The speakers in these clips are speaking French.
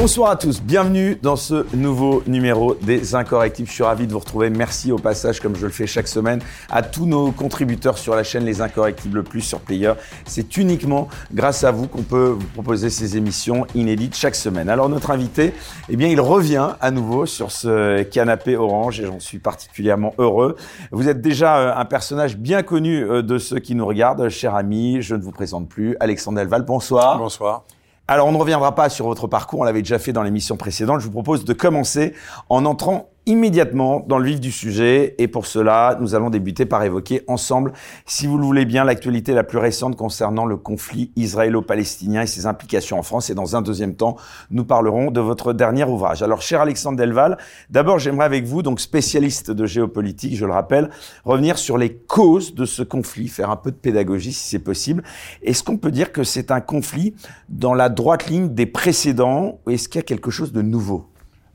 Bonsoir à tous, bienvenue dans ce nouveau numéro des Incorrectibles. Je suis ravi de vous retrouver. Merci au passage, comme je le fais chaque semaine, à tous nos contributeurs sur la chaîne Les Incorrectibles Plus sur Player. C'est uniquement grâce à vous qu'on peut vous proposer ces émissions inédites chaque semaine. Alors notre invité, eh bien, il revient à nouveau sur ce canapé orange et j'en suis particulièrement heureux. Vous êtes déjà un personnage bien connu de ceux qui nous regardent. Cher ami, je ne vous présente plus, Alexandre Delval, bonsoir. Bonsoir. Alors, on ne reviendra pas sur votre parcours, on l'avait déjà fait dans l'émission précédente. Je vous propose de commencer en entrant immédiatement dans le vif du sujet. Et pour cela, nous allons débuter par évoquer ensemble, si vous le voulez bien, l'actualité la plus récente concernant le conflit israélo-palestinien et ses implications en France. Et dans un deuxième temps, nous parlerons de votre dernier ouvrage. Alors, cher Alexandre Delval, d'abord, j'aimerais avec vous, donc spécialiste de géopolitique, je le rappelle, revenir sur les causes de ce conflit, faire un peu de pédagogie si c'est possible. Est-ce qu'on peut dire que c'est un conflit dans la droite ligne des précédents ou est-ce qu'il y a quelque chose de nouveau ?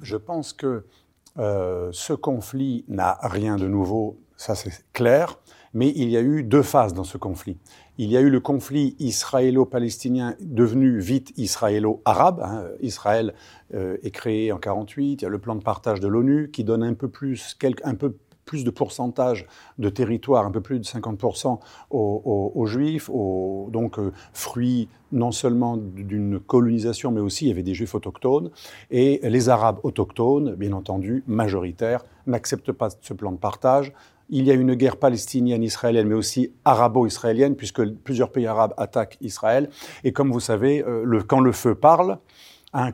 Je pense que ce conflit n'a rien de nouveau, ça c'est clair, mais il y a eu deux phases dans ce conflit. Il y a eu le conflit israélo-palestinien devenu vite israélo-arabe. Israël est créé en 1948, il y a le plan de partage de l'ONU qui donne un peu plus de pourcentage de territoire, un peu plus de 50% aux Juifs, fruits non seulement d'une colonisation, mais aussi il y avait des Juifs autochtones. Et les Arabes autochtones, bien entendu, majoritaires, n'acceptent pas ce plan de partage. Il y a une guerre palestinienne-israélienne, mais aussi arabo-israélienne, puisque plusieurs pays arabes attaquent Israël. Et comme vous savez, quand le feu parle,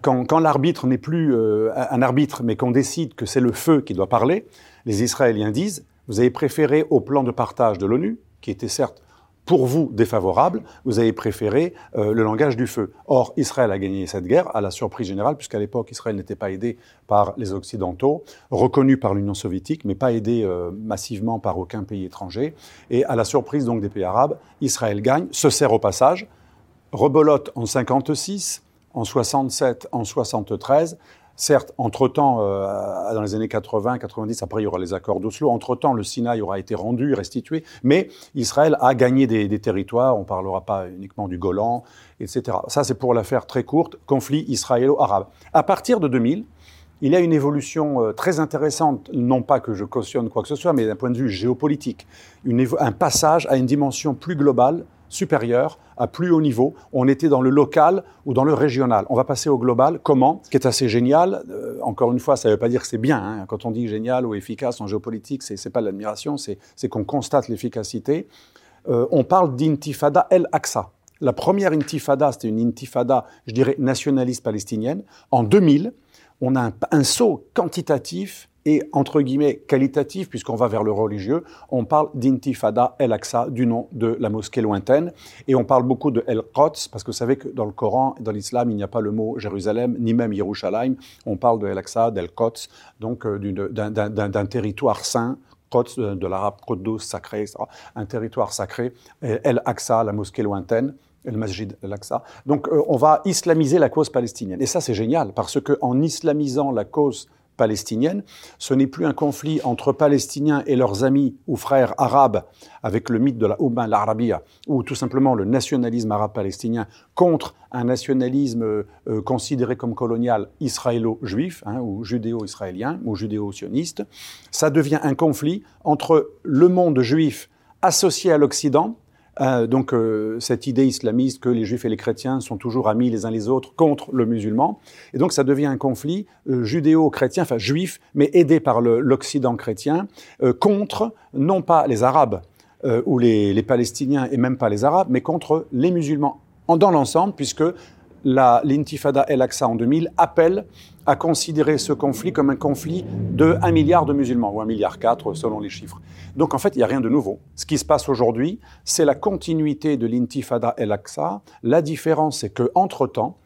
quand l'arbitre n'est plus un arbitre, mais qu'on décide que c'est le feu qui doit parler, les Israéliens disent « Vous avez préféré au plan de partage de l'ONU, qui était certes pour vous défavorable, vous avez préféré le langage du feu ». Or, Israël a gagné cette guerre, à la surprise générale, puisqu'à l'époque, Israël n'était pas aidé par les Occidentaux, reconnu par l'Union soviétique, mais pas aidé massivement par aucun pays étranger. Et à la surprise donc des pays arabes, Israël gagne, se sert au passage, rebolote en 1956, en 1967, en 1973. Certes, entre-temps, dans les années 80-90, après il y aura les accords d'Oslo, entre-temps le Sinaï aura été rendu, restitué, mais Israël a gagné des territoires, on ne parlera pas uniquement du Golan, etc. Ça c'est pour l'affaire très courte, conflit israélo-arabe. À partir de 2000, il y a une évolution très intéressante, non pas que je cautionne quoi que ce soit, mais d'un point de vue géopolitique, un passage à une dimension plus globale, supérieure, à plus haut niveau. On était dans le local ou dans le régional. On va passer au global. Comment ? Ce qui est assez génial, encore une fois, ça ne veut pas dire que c'est bien. Quand on dit génial ou efficace en géopolitique, ce n'est pas de l'admiration, c'est qu'on constate l'efficacité. On parle d'intifada el-Aqsa. La première intifada, c'était une intifada, je dirais, nationaliste palestinienne. En 2000, on a un saut quantitatif et entre guillemets qualitatif, puisqu'on va vers le religieux, on parle d'Intifada el-Aqsa, du nom de la mosquée lointaine, et on parle beaucoup de el-Qods, parce que vous savez que dans le Coran, dans l'islam, il n'y a pas le mot Jérusalem, ni même Yerushalayim, on parle de el-Aqsa, d'el-Qods, donc d'un territoire saint, Qods, de l'arabe Qudus, sacré, etc., un territoire sacré, el-Aqsa, la mosquée lointaine, le masjid al-Aqsa. Donc on va islamiser la cause palestinienne, et ça c'est génial, parce qu'en islamisant la cause palestinienne, ce n'est plus un conflit entre Palestiniens et leurs amis ou frères arabes avec le mythe de la Oumma al-Arabia ou tout simplement le nationalisme arabe palestinien contre un nationalisme considéré comme colonial israélo-juif ou judéo-israélien ou judéo-sioniste. Ça devient un conflit entre le monde juif associé à l'Occident, cette idée islamiste que les juifs et les chrétiens sont toujours amis les uns les autres contre le musulman. Et donc ça devient un conflit judéo-chrétien, enfin juif, mais aidé par l'Occident chrétien, contre non pas les Arabes ou les Palestiniens et même pas les Arabes, mais contre les musulmans dans l'ensemble, puisque l'intifada el-Aqsa en 2000 appelle à considérer ce conflit comme un conflit de 1 milliard de musulmans, ou 1,4 milliard selon les chiffres. Donc en fait, il n'y a rien de nouveau. Ce qui se passe aujourd'hui, c'est la continuité de l'intifada el-Aqsa. La différence, c'est qu'entre-temps,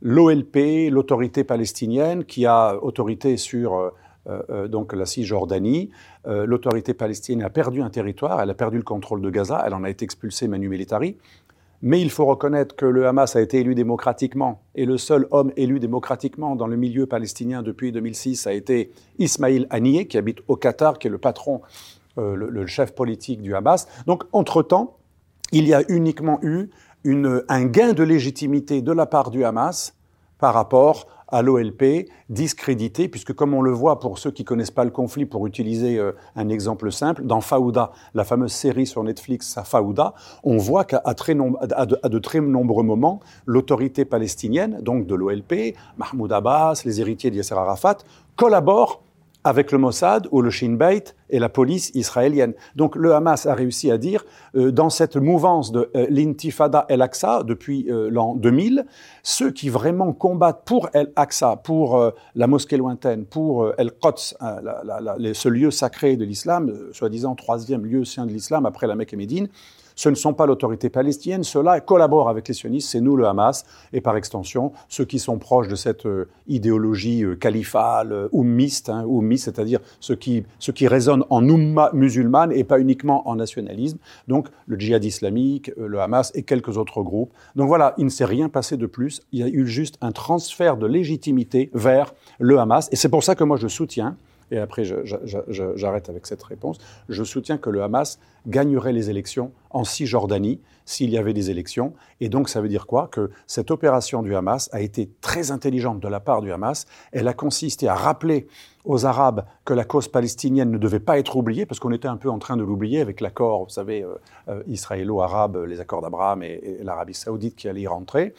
l'OLP, l'autorité palestinienne, qui a autorité sur la Cisjordanie, l'autorité palestinienne a perdu un territoire, elle a perdu le contrôle de Gaza, elle en a été expulsée manu militari. Mais il faut reconnaître que le Hamas a été élu démocratiquement et le seul homme élu démocratiquement dans le milieu palestinien depuis 2006 a été Ismail Haniyeh, qui habite au Qatar, qui est le patron, le chef politique du Hamas. Donc, entre-temps, il y a uniquement eu un gain de légitimité de la part du Hamas par rapport à l'OLP, discrédité, puisque comme on le voit, pour ceux qui ne connaissent pas le conflit, pour utiliser un exemple simple, dans Faouda, la fameuse série sur Netflix, Faouda, on voit qu'à de très nombreux moments, l'autorité palestinienne, donc de l'OLP, Mahmoud Abbas, les héritiers de Yasser Arafat, collaborent avec le Mossad ou le Shin Bet et la police israélienne. Donc le Hamas a réussi à dire, dans cette mouvance de l'intifada El-Aqsa depuis l'an 2000, ceux qui vraiment combattent pour El-Aqsa, pour la mosquée lointaine, pour El-Qods, ce lieu sacré de l'islam, soi-disant troisième lieu saint de l'islam après la Mecque et Médine, ce ne sont pas l'autorité palestinienne, ceux-là collaborent avec les sionistes, c'est nous le Hamas, et par extension, ceux qui sont proches de cette idéologie califale, ummiste, c'est-à-dire ceux qui résonnent en umma musulmane et pas uniquement en nationalisme, donc le djihad islamique, le Hamas et quelques autres groupes. Donc voilà, il ne s'est rien passé de plus, il y a eu juste un transfert de légitimité vers le Hamas, et c'est pour ça que moi je soutiens, et après j'arrête avec cette réponse, je soutiens que le Hamas gagnerait les élections en Cisjordanie s'il y avait des élections. Et donc ça veut dire quoi ? Que cette opération du Hamas a été très intelligente de la part du Hamas. Elle a consisté à rappeler aux Arabes que la cause palestinienne ne devait pas être oubliée, parce qu'on était un peu en train de l'oublier avec l'accord, vous savez, israélo-arabe, les accords d'Abraham et l'Arabie saoudite qui allaient y rentrer.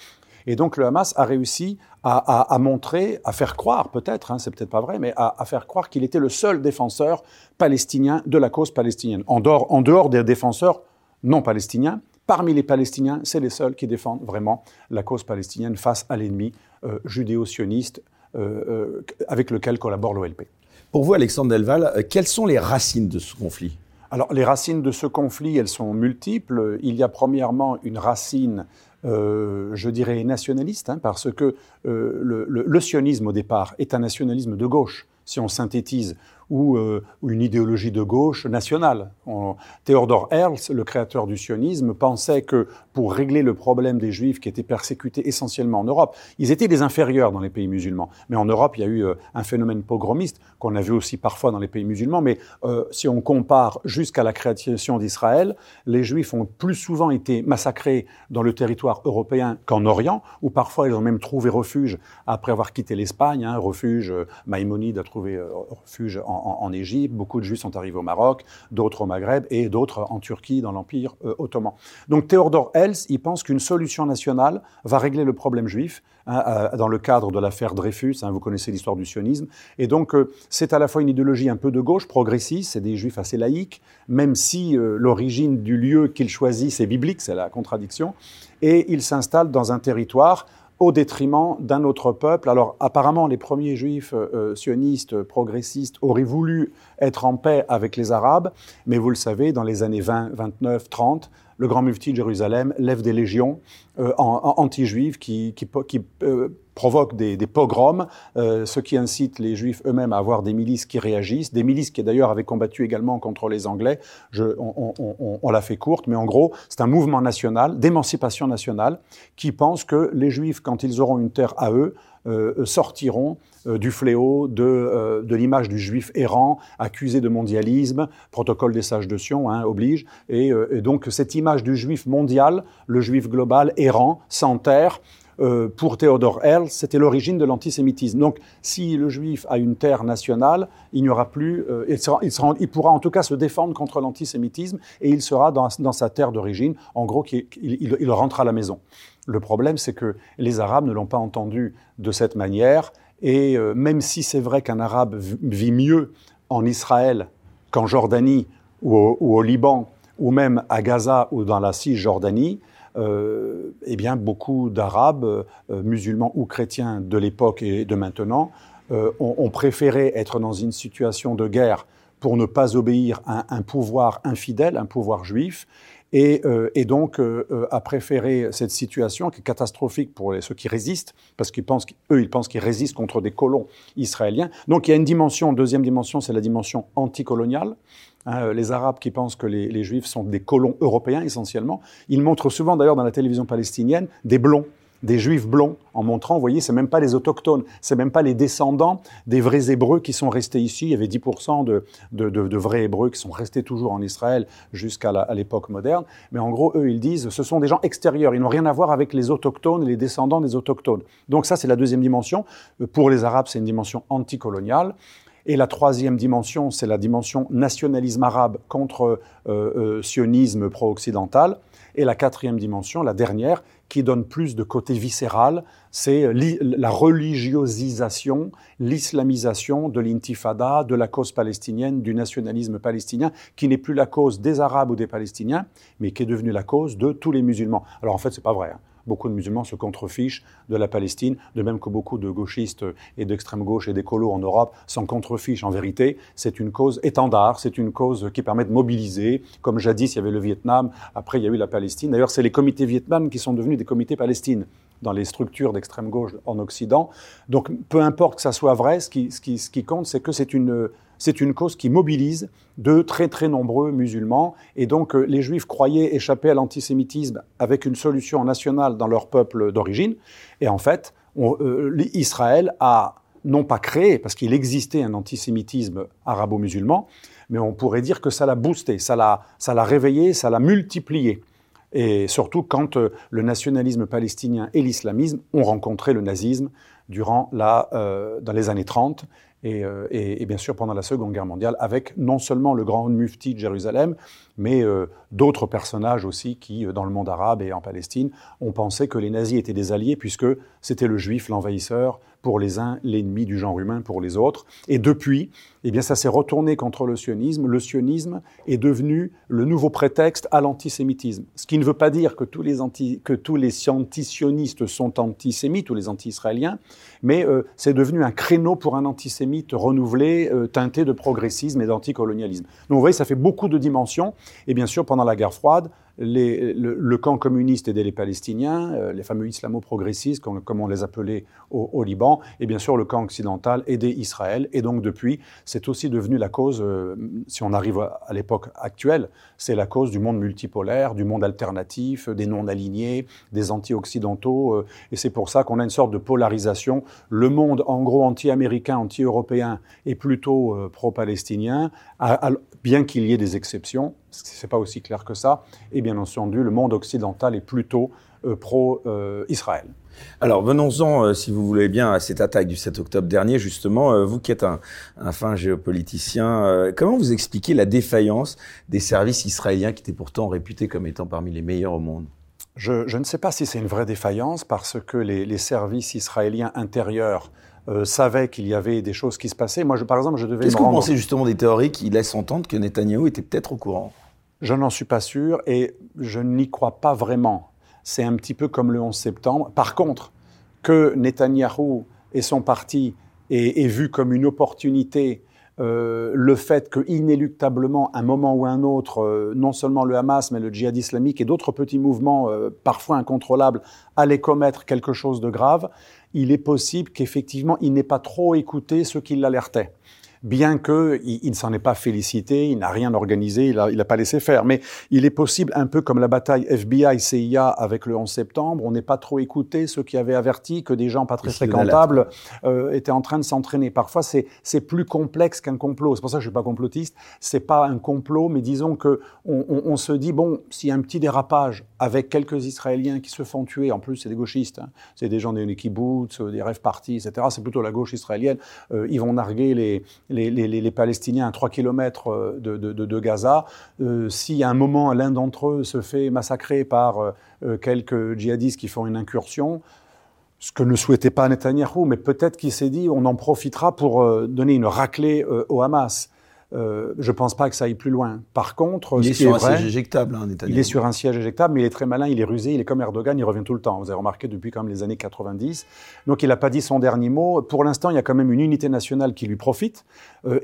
Et donc le Hamas a réussi à montrer, à faire croire peut-être, c'est peut-être pas vrai, mais à faire croire qu'il était le seul défenseur palestinien de la cause palestinienne. En dehors des défenseurs non palestiniens, parmi les Palestiniens, c'est les seuls qui défendent vraiment la cause palestinienne face à l'ennemi judéo-sioniste avec lequel collabore l'OLP. Pour vous, Alexandre Delval, quelles sont les racines de ce conflit ? Alors les racines de ce conflit, elles sont multiples. Il y a premièrement une racine je dirais nationaliste, parce que le sionisme, au départ, est un nationalisme de gauche, si on synthétise, ou une idéologie de gauche nationale. Theodor Herzl, le créateur du sionisme, pensait que pour régler le problème des Juifs qui étaient persécutés essentiellement en Europe, ils étaient des inférieurs dans les pays musulmans. Mais en Europe, il y a eu un phénomène pogromiste qu'on a vu aussi parfois dans les pays musulmans. Mais si on compare jusqu'à la création d'Israël, les Juifs ont plus souvent été massacrés dans le territoire européens qu'en Orient, où parfois ils ont même trouvé refuge après avoir quitté l'Espagne, refuge, Maïmonide a trouvé refuge en Égypte, beaucoup de Juifs sont arrivés au Maroc, d'autres au Maghreb et d'autres en Turquie, dans l'Empire ottoman. Donc Theodor Herzl, il pense qu'une solution nationale va régler le problème juif, dans le cadre de l'affaire Dreyfus, vous connaissez l'histoire du sionisme, et donc c'est à la fois une idéologie un peu de gauche, progressiste, c'est des Juifs assez laïques, même si l'origine du lieu qu'ils choisissent est biblique, c'est la contradiction, et ils s'installent dans un territoire au détriment d'un autre peuple. Alors apparemment, les premiers Juifs sionistes, progressistes, auraient voulu être en paix avec les Arabes, mais vous le savez, dans les années 20, 29, 30, le grand mufti de Jérusalem lève des légions anti-juives qui provoquent des pogroms, ce qui incite les Juifs eux-mêmes à avoir des milices qui réagissent, des milices qui d'ailleurs avaient combattu également contre les Anglais. On l'a fait courte, mais en gros, c'est un mouvement national, d'émancipation nationale, qui pense que les Juifs, quand ils auront une terre à eux, sortiront du fléau de l'image du juif errant, accusé de mondialisme, protocole des sages de Sion oblige, et donc cette image du juif mondial, le juif global errant, sans terre, pour Theodor Herzl, c'était l'origine de l'antisémitisme. Donc, si le juif a une terre nationale, il n'y aura plus, il pourra en tout cas se défendre contre l'antisémitisme, et il sera dans sa terre d'origine, en gros, il rentre à la maison. Le problème, c'est que les Arabes ne l'ont pas entendu de cette manière, et même si c'est vrai qu'un Arabe vit mieux en Israël qu'en Jordanie ou au Liban, ou même à Gaza ou dans la Cisjordanie, beaucoup d'Arabes, musulmans ou chrétiens de l'époque et de maintenant, ont préféré être dans une situation de guerre pour ne pas obéir à un pouvoir infidèle, un pouvoir juif, et donc a préféré cette situation qui est catastrophique pour ceux qui résistent, parce qu'ils pensent qu'ils résistent contre des colons israéliens. Donc il y a une deuxième dimension, c'est la dimension anticoloniale. Les Arabes qui pensent que les Juifs sont des colons européens essentiellement, ils montrent souvent d'ailleurs dans la télévision palestinienne des blonds. des Juifs blonds, en montrant, vous voyez, c'est même pas les autochtones, c'est même pas les descendants des vrais Hébreux qui sont restés ici. Il y avait 10% de vrais Hébreux qui sont restés toujours en Israël jusqu'à à l'époque moderne. Mais en gros, eux, ils disent, ce sont des gens extérieurs, ils n'ont rien à voir avec les autochtones et les descendants des autochtones. Donc ça, c'est la deuxième dimension. Pour les Arabes, c'est une dimension anticoloniale. Et la troisième dimension, c'est la dimension nationalisme arabe contre sionisme pro-occidental. Et la quatrième dimension, la dernière, qui donne plus de côté viscéral, c'est la religiosisation, l'islamisation de l'intifada, de la cause palestinienne, du nationalisme palestinien, qui n'est plus la cause des Arabes ou des Palestiniens, mais qui est devenue la cause de tous les musulmans. Alors en fait, c'est pas vrai, hein. Beaucoup de musulmans se contrefichent de la Palestine, de même que beaucoup de gauchistes et d'extrême gauche et d'écolos en Europe s'en contrefichent. En vérité, c'est une cause étendard, c'est une cause qui permet de mobiliser. Comme jadis, il y avait le Vietnam, après il y a eu la Palestine. D'ailleurs, c'est les comités Vietnam qui sont devenus des comités Palestine dans les structures d'extrême gauche en Occident. Donc, peu importe que ça soit vrai, ce qui compte, c'est que c'est une cause qui mobilise de très très nombreux musulmans. Et donc les Juifs croyaient échapper à l'antisémitisme avec une solution nationale dans leur peuple d'origine. Et en fait, Israël a non pas créé, parce qu'il existait un antisémitisme arabo-musulman, mais on pourrait dire que ça l'a boosté, ça l'a réveillé, ça l'a multiplié. Et surtout quand le nationalisme palestinien et l'islamisme ont rencontré le nazisme dans les années 30, et bien sûr pendant la Seconde Guerre mondiale, avec non seulement le grand mufti de Jérusalem, mais d'autres personnages aussi qui, dans le monde arabe et en Palestine, ont pensé que les nazis étaient des alliés, puisque c'était le juif, l'envahisseur, pour les uns, l'ennemi du genre humain pour les autres. Et depuis, eh bien, ça s'est retourné contre le sionisme. Le sionisme est devenu le nouveau prétexte à l'antisémitisme. Ce qui ne veut pas dire que tous les antisionistes sont antisémites, ou les anti-israéliens, mais c'est devenu un créneau pour un antisémite renouvelé, teinté de progressisme et d'anticolonialisme. Donc vous voyez, ça fait beaucoup de dimensions. Et bien sûr, pendant la guerre froide, le camp communiste aidait les Palestiniens, les fameux islamo-progressistes, comme on les appelait au Liban, et bien sûr le camp occidental aidait Israël. Et donc depuis, c'est aussi devenu la cause, si on arrive à l'époque actuelle, c'est la cause du monde multipolaire, du monde alternatif, des non-alignés, des anti-occidentaux. Et c'est pour ça qu'on a une sorte de polarisation. Le monde, en gros, anti-américain, anti-européen, est plutôt pro-palestinien, bien qu'il y ait des exceptions. C'est pas aussi clair que ça, et bien entendu, le monde occidental est plutôt pro-Israël. Alors venons-en, si vous voulez bien, à cette attaque du 7 octobre dernier, justement. Vous qui êtes un fin géopoliticien, comment vous expliquez la défaillance des services israéliens qui étaient pourtant réputés comme étant parmi les meilleurs au monde ? Je ne sais pas si c'est une vraie défaillance, parce que les services israéliens intérieurs savaient qu'il y avait des choses qui se passaient. Moi, par exemple, je devais me rendre... Qu'est-ce que vous pensez justement des théories qui laissent entendre que Netanyahou était peut-être au courant ? Je n'en suis pas sûr et je n'y crois pas vraiment. C'est un petit peu comme le 11 septembre. Par contre, que Netanyahou et son parti aient vu comme une opportunité le fait que, inéluctablement, à un moment ou à un autre, non seulement le Hamas, mais le djihad islamique et d'autres petits mouvements, parfois incontrôlables, allaient commettre quelque chose de grave, il est possible qu'effectivement, il n'ait pas trop écouté ceux qui l'alertaient. Bien qu'il ne s'en est pas félicité, il n'a rien organisé, il n'a pas laissé faire. Mais il est possible, un peu comme la bataille FBI-CIA avec le 11 septembre, on n'est pas trop écouté ceux qui avaient averti que des gens pas très fréquentables étaient en train de s'entraîner. Parfois, c'est plus complexe qu'un complot. C'est pour ça que je ne suis pas complotiste. Ce n'est pas un complot, mais disons qu'on se dit, bon, s'il y a un petit dérapage avec quelques Israéliens qui se font tuer, en plus, c'est des gauchistes, hein, c'est des gens des kibbutz, des rêves partis, etc. C'est plutôt la gauche israélienne. Ils vont narguer les Palestiniens à 3 km de Gaza, si à un moment l'un d'entre eux se fait massacrer par quelques djihadistes qui font une incursion, ce que ne souhaitait pas Netanyahou, mais peut-être qu'il s'est dit on en profitera pour donner une raclée au Hamas. Je ne pense pas que ça aille plus loin. Par contre, il est sur un siège éjectable. Hein, il est sur un siège éjectable, mais il est très malin, il est rusé, il est comme Erdogan, il revient tout le temps. Vous avez remarqué depuis quand même les années 90. Donc il n'a pas dit son dernier mot. Pour l'instant, il y a quand même une unité nationale qui lui profite.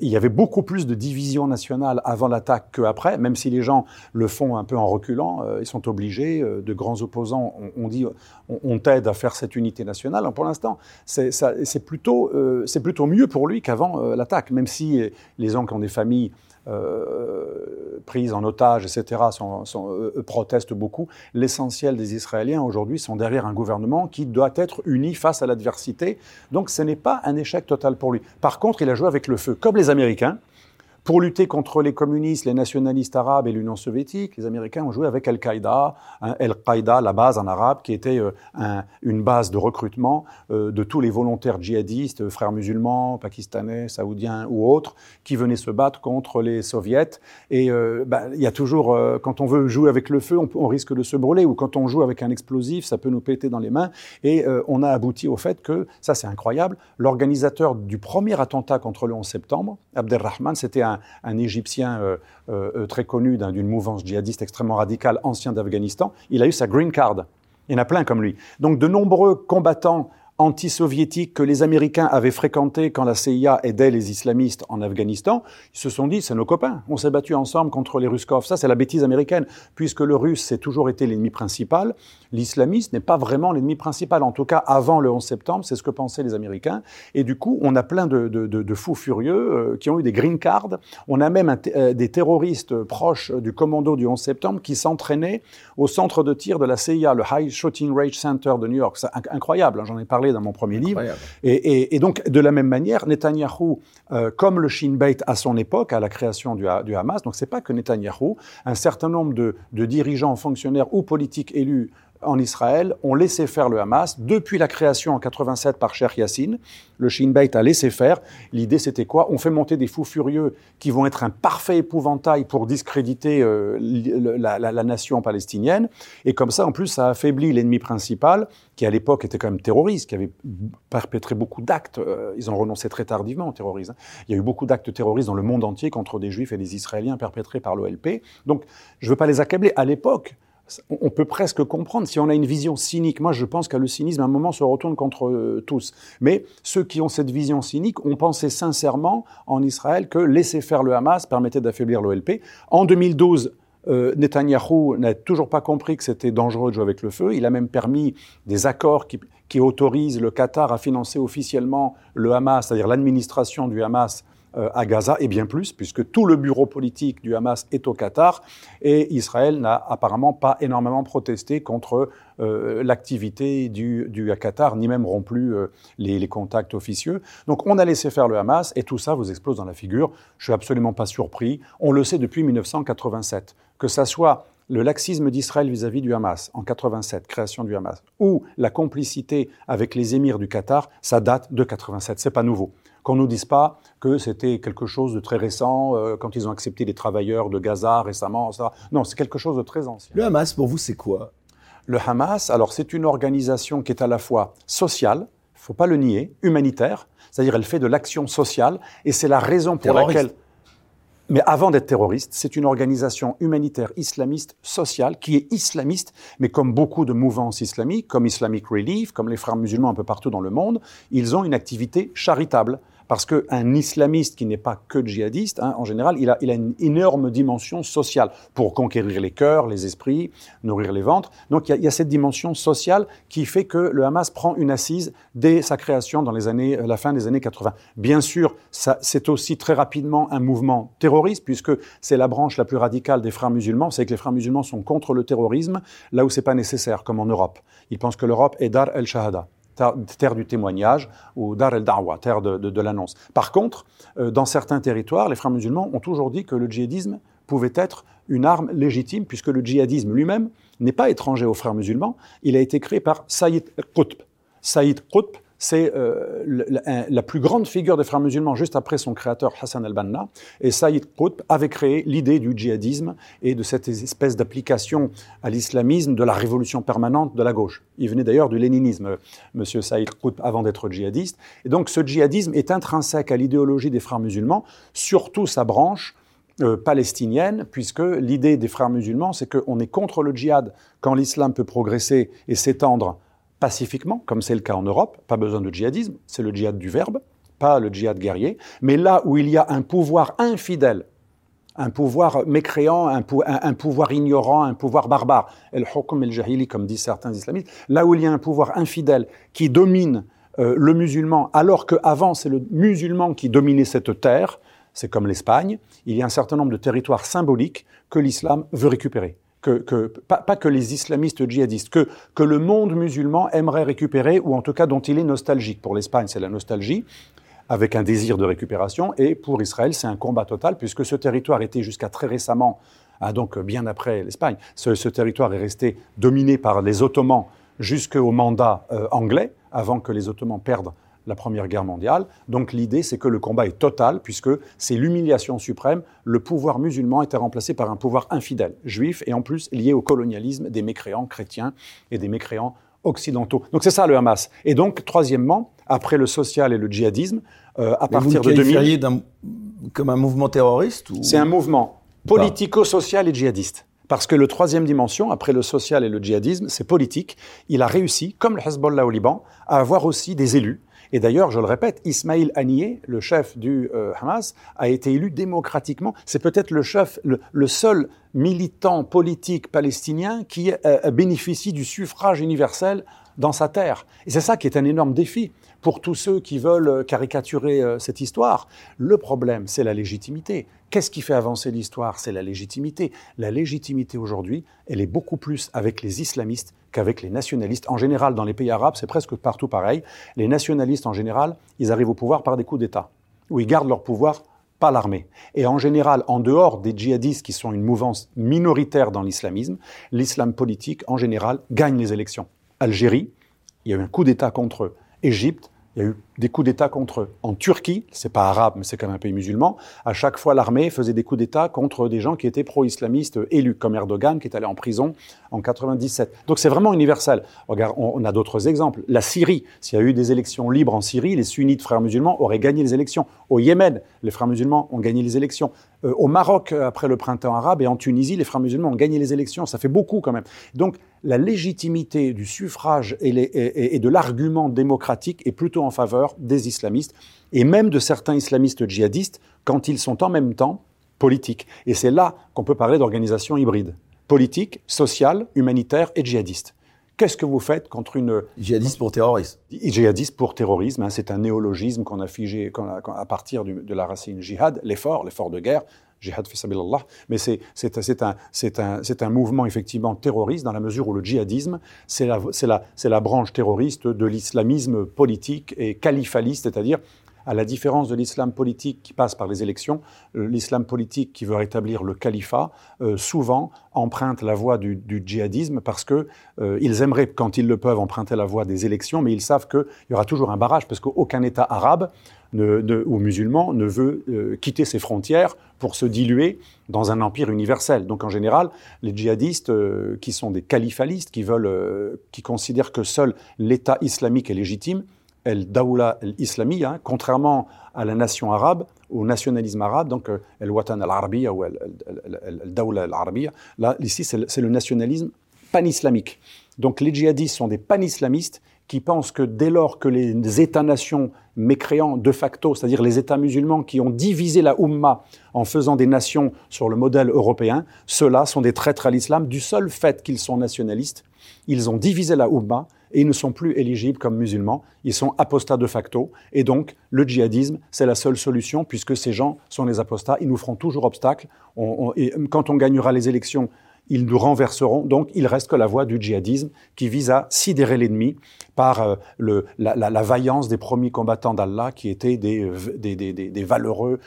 Il y avait beaucoup plus de divisions nationales avant l'attaque qu'après, même si les gens le font un peu en reculant. Ils sont obligés. De grands opposants ont dit on t'aide à faire cette unité nationale. Alors, pour l'instant, c'est plutôt mieux pour lui qu'avant l'attaque, même si les gens qui ont des familles prises en otage, etc., protestent beaucoup. L'essentiel des Israéliens aujourd'hui sont derrière un gouvernement qui doit être uni face à l'adversité. Donc ce n'est pas un échec total pour lui. Par contre, il a joué avec le feu, comme les Américains. Pour lutter contre les communistes, les nationalistes arabes et l'Union soviétique, les Américains ont joué avec Al-Qaïda, la base en arabe, qui était une base de recrutement de tous les volontaires djihadistes, frères musulmans, pakistanais, saoudiens ou autres, qui venaient se battre contre les soviets. Et il y a toujours, quand on veut jouer avec le feu, on risque de se brûler, ou quand on joue avec un explosif, ça peut nous péter dans les mains. Et on a abouti au fait que, ça c'est incroyable, l'organisateur du premier attentat contre le 11 septembre, Abdelrahman, c'était un Égyptien très connu d'une mouvance djihadiste extrêmement radicale, ancien d'Afghanistan, il a eu sa green card. Il y en a plein comme lui. Donc de nombreux combattants anti-soviétiques que les Américains avaient fréquentés quand la CIA aidait les islamistes en Afghanistan, ils se sont dit, c'est nos copains, on s'est battus ensemble contre les Ruskov. Ça, c'est la bêtise américaine, puisque le russe, c'est toujours été l'ennemi principal. L'islamiste n'est pas vraiment l'ennemi principal. En tout cas, avant le 11 septembre, c'est ce que pensaient les Américains. Et du coup, on a plein de fous furieux qui ont eu des green cards. On a même des terroristes proches du commando du 11 septembre qui s'entraînaient au centre de tir de la CIA, le High Shooting Range Center de New York. C'est incroyable, hein, j'en ai parlé dans mon premier livre. Et donc, de la même manière, Netanyahou, comme le Shin Bet à son époque, à la création du Hamas, donc c'est pas que Netanyahou, un certain nombre de dirigeants, fonctionnaires ou politiques élus en Israël ont laissé faire le Hamas depuis la création en 87 par Cheikh Yassine. Le Shin Bet a laissé faire. L'idée, c'était quoi ? On fait monter des fous furieux qui vont être un parfait épouvantail pour discréditer la nation palestinienne. Et comme ça, en plus, ça affaiblit l'ennemi principal, qui à l'époque était quand même terroriste, qui avait perpétré beaucoup d'actes. Ils ont renoncé très tardivement au terrorisme. Il y a eu beaucoup d'actes terroristes dans le monde entier contre des Juifs et des Israéliens perpétrés par l'OLP. Donc, je ne veux pas les accabler. À l'époque, on peut presque comprendre si on a une vision cynique. Moi, je pense que le cynisme, à un moment, se retourne contre tous. Mais ceux qui ont cette vision cynique ont pensé sincèrement en Israël que laisser faire le Hamas permettait d'affaiblir l'OLP. En 2012, Netanyahou n'a toujours pas compris que c'était dangereux de jouer avec le feu. Il a même permis des accords qui autorisent le Qatar à financer officiellement le Hamas, c'est-à-dire l'administration du Hamas, à Gaza et bien plus, puisque tout le bureau politique du Hamas est au Qatar et Israël n'a apparemment pas énormément protesté contre l'activité du Qatar, ni même rompu les contacts officieux. Donc on a laissé faire le Hamas et tout ça vous explose dans la figure. Je suis absolument pas surpris. On le sait depuis 1987, que ça soit le laxisme d'Israël vis-à-vis du Hamas, en 87, création du Hamas, ou la complicité avec les émirs du Qatar, ça date de 87, c'est pas nouveau. Qu'on nous dise pas que c'était quelque chose de très récent, quand ils ont accepté les travailleurs de Gaza récemment, etc. Non, c'est quelque chose de très ancien. Le Hamas, pour vous, c'est quoi ? Le Hamas, alors c'est une organisation qui est à la fois sociale, il ne faut pas le nier, humanitaire, c'est-à-dire elle fait de l'action sociale, et c'est la raison pour laquelle... Mais avant d'être terroriste, c'est une organisation humanitaire, islamiste, sociale, qui est islamiste, mais comme beaucoup de mouvances islamiques, comme Islamic Relief, comme les frères musulmans un peu partout dans le monde, ils ont une activité charitable. Parce qu'un islamiste qui n'est pas que djihadiste, en général, il a une énorme dimension sociale pour conquérir les cœurs, les esprits, nourrir les ventres. Donc il y a cette dimension sociale qui fait que le Hamas prend une assise dès sa création dans la fin des années 80. Bien sûr, c'est aussi très rapidement un mouvement terroriste puisque c'est la branche la plus radicale des frères musulmans. C'est que les frères musulmans sont contre le terrorisme là où c'est pas nécessaire, comme en Europe. Ils pensent que l'Europe est Dar el-Shahada, terre du témoignage, ou Dar el-Da'wa, terre de l'annonce. Par contre, dans certains territoires, les frères musulmans ont toujours dit que le djihadisme pouvait être une arme légitime, puisque le djihadisme lui-même n'est pas étranger aux frères musulmans. Il a été créé par Sayyid Qutb. Sayyid Qutb, c'est la plus grande figure des frères musulmans juste après son créateur Hassan al-Banna. Et Sayyid Qutb avait créé l'idée du djihadisme et de cette espèce d'application à l'islamisme de la révolution permanente de la gauche. Il venait d'ailleurs du léninisme, monsieur Sayyid Qutb, avant d'être djihadiste. Et donc ce djihadisme est intrinsèque à l'idéologie des frères musulmans, surtout sa branche palestinienne, puisque l'idée des frères musulmans, c'est qu'on est contre le djihad quand l'islam peut progresser et s'étendre pacifiquement, comme c'est le cas en Europe, pas besoin de djihadisme, c'est le djihad du verbe, pas le djihad guerrier, mais là où il y a un pouvoir infidèle, un pouvoir mécréant, un pouvoir ignorant, un pouvoir barbare, el-hukm el-jahili, comme disent certains islamistes, là où il y a un pouvoir infidèle qui domine le musulman, alors qu'avant c'est le musulman qui dominait cette terre, c'est comme l'Espagne, il y a un certain nombre de territoires symboliques que l'islam veut récupérer. Pas que les islamistes djihadistes, que le monde musulman aimerait récupérer, ou en tout cas dont il est nostalgique. Pour l'Espagne, c'est la nostalgie, avec un désir de récupération, et pour Israël, c'est un combat total, puisque ce territoire était jusqu'à très récemment, donc bien après l'Espagne, ce territoire est resté dominé par les Ottomans jusqu'au mandat anglais, avant que les Ottomans perdent la Première Guerre mondiale. Donc l'idée, c'est que le combat est total, puisque c'est l'humiliation suprême. Le pouvoir musulman était remplacé par un pouvoir infidèle, juif, et en plus lié au colonialisme des mécréants chrétiens et des mécréants occidentaux. Donc c'est ça le Hamas. Et donc, troisièmement, après le social et le djihadisme, à partir de 2000... Vous le qualifieriez comme un mouvement terroriste ou... C'est un mouvement politico-social et djihadiste. Parce que le troisième dimension, après le social et le djihadisme, c'est politique. Il a réussi, comme le Hezbollah au Liban, à avoir aussi des élus. Et d'ailleurs, je le répète, Ismaïl Haniyeh, le chef du Hamas, a été élu démocratiquement. C'est peut-être le seul militant politique palestinien qui bénéficie du suffrage universel dans sa terre. Et c'est ça qui est un énorme défi pour tous ceux qui veulent caricaturer cette histoire. Le problème, c'est la légitimité. Qu'est-ce qui fait avancer l'histoire ? C'est la légitimité. La légitimité aujourd'hui, elle est beaucoup plus avec les islamistes qu'avec les nationalistes. En général, dans les pays arabes, c'est presque partout pareil. Les nationalistes, en général, ils arrivent au pouvoir par des coups d'État, où ils gardent leur pouvoir par l'armée. Et en général, en dehors des djihadistes qui sont une mouvance minoritaire dans l'islamisme, l'islam politique, en général, gagne les élections. Algérie, il y a eu un coup d'État contre eux. Égypte, il y a eu des coups d'État contre eux. En Turquie, c'est pas arabe, mais c'est quand même un pays musulman, à chaque fois l'armée faisait des coups d'État contre des gens qui étaient pro-islamistes élus, comme Erdogan, qui est allé en prison en 97. Donc c'est vraiment universel. Regarde, on a d'autres exemples. La Syrie, s'il y a eu des élections libres en Syrie, les sunnites frères musulmans auraient gagné les élections. Au Yémen, les frères musulmans ont gagné les élections. Au Maroc, après le printemps arabe, et en Tunisie, les frères musulmans ont gagné les élections. Ça fait beaucoup quand même. Donc la légitimité du suffrage et de l'argument démocratique est plutôt en faveur des islamistes, et même de certains islamistes djihadistes, quand ils sont en même temps politiques. Et c'est là qu'on peut parler d'organisation hybride. Politique, sociale, humanitaire et djihadiste. Qu'est-ce que vous faites contre une... Djihadiste pour terrorisme. Djihadiste pour terrorisme, hein, c'est un néologisme qu'on a figé à partir de la racine jihad, l'effort de guerre, jihad fi sabilillah, mais c'est un mouvement effectivement terroriste dans la mesure où le djihadisme, c'est la branche terroriste de l'islamisme politique et califaliste, c'est-à-dire à la différence de l'islam politique qui passe par les élections, l'islam politique qui veut rétablir le califat, souvent emprunte la voie du djihadisme parce qu'ils aimeraient, quand ils le peuvent, emprunter la voie des élections, mais ils savent qu'il y aura toujours un barrage parce qu'aucun État arabe ou musulman ne veut quitter ses frontières pour se diluer dans un empire universel. Donc en général, les djihadistes qui sont des califalistes, qui considèrent que seul l'État islamique est légitime, el-Dawla el-Islamiyya, hein, contrairement à la nation arabe, au nationalisme arabe, donc el-Watan al-Arabiyya ou el-Dawla al-Arabiyya, là, ici, c'est le nationalisme pan-islamique. Donc les djihadistes sont des pan-islamistes qui pensent que dès lors que les États-nations mécréants de facto, c'est-à-dire les États musulmans qui ont divisé la Oumma en faisant des nations sur le modèle européen, ceux-là sont des traîtres à l'islam du seul fait qu'ils sont nationalistes. Ils ont divisé la Oumma et ils ne sont plus éligibles comme musulmans. Ils sont apostats de facto. Et donc, le djihadisme, c'est la seule solution puisque ces gens sont des apostats. Ils nous feront toujours obstacle. Et quand on gagnera les élections, ils nous renverseront, donc il reste que la voie du djihadisme qui vise à sidérer l'ennemi par la vaillance des premiers combattants d'Allah qui étaient des valeureux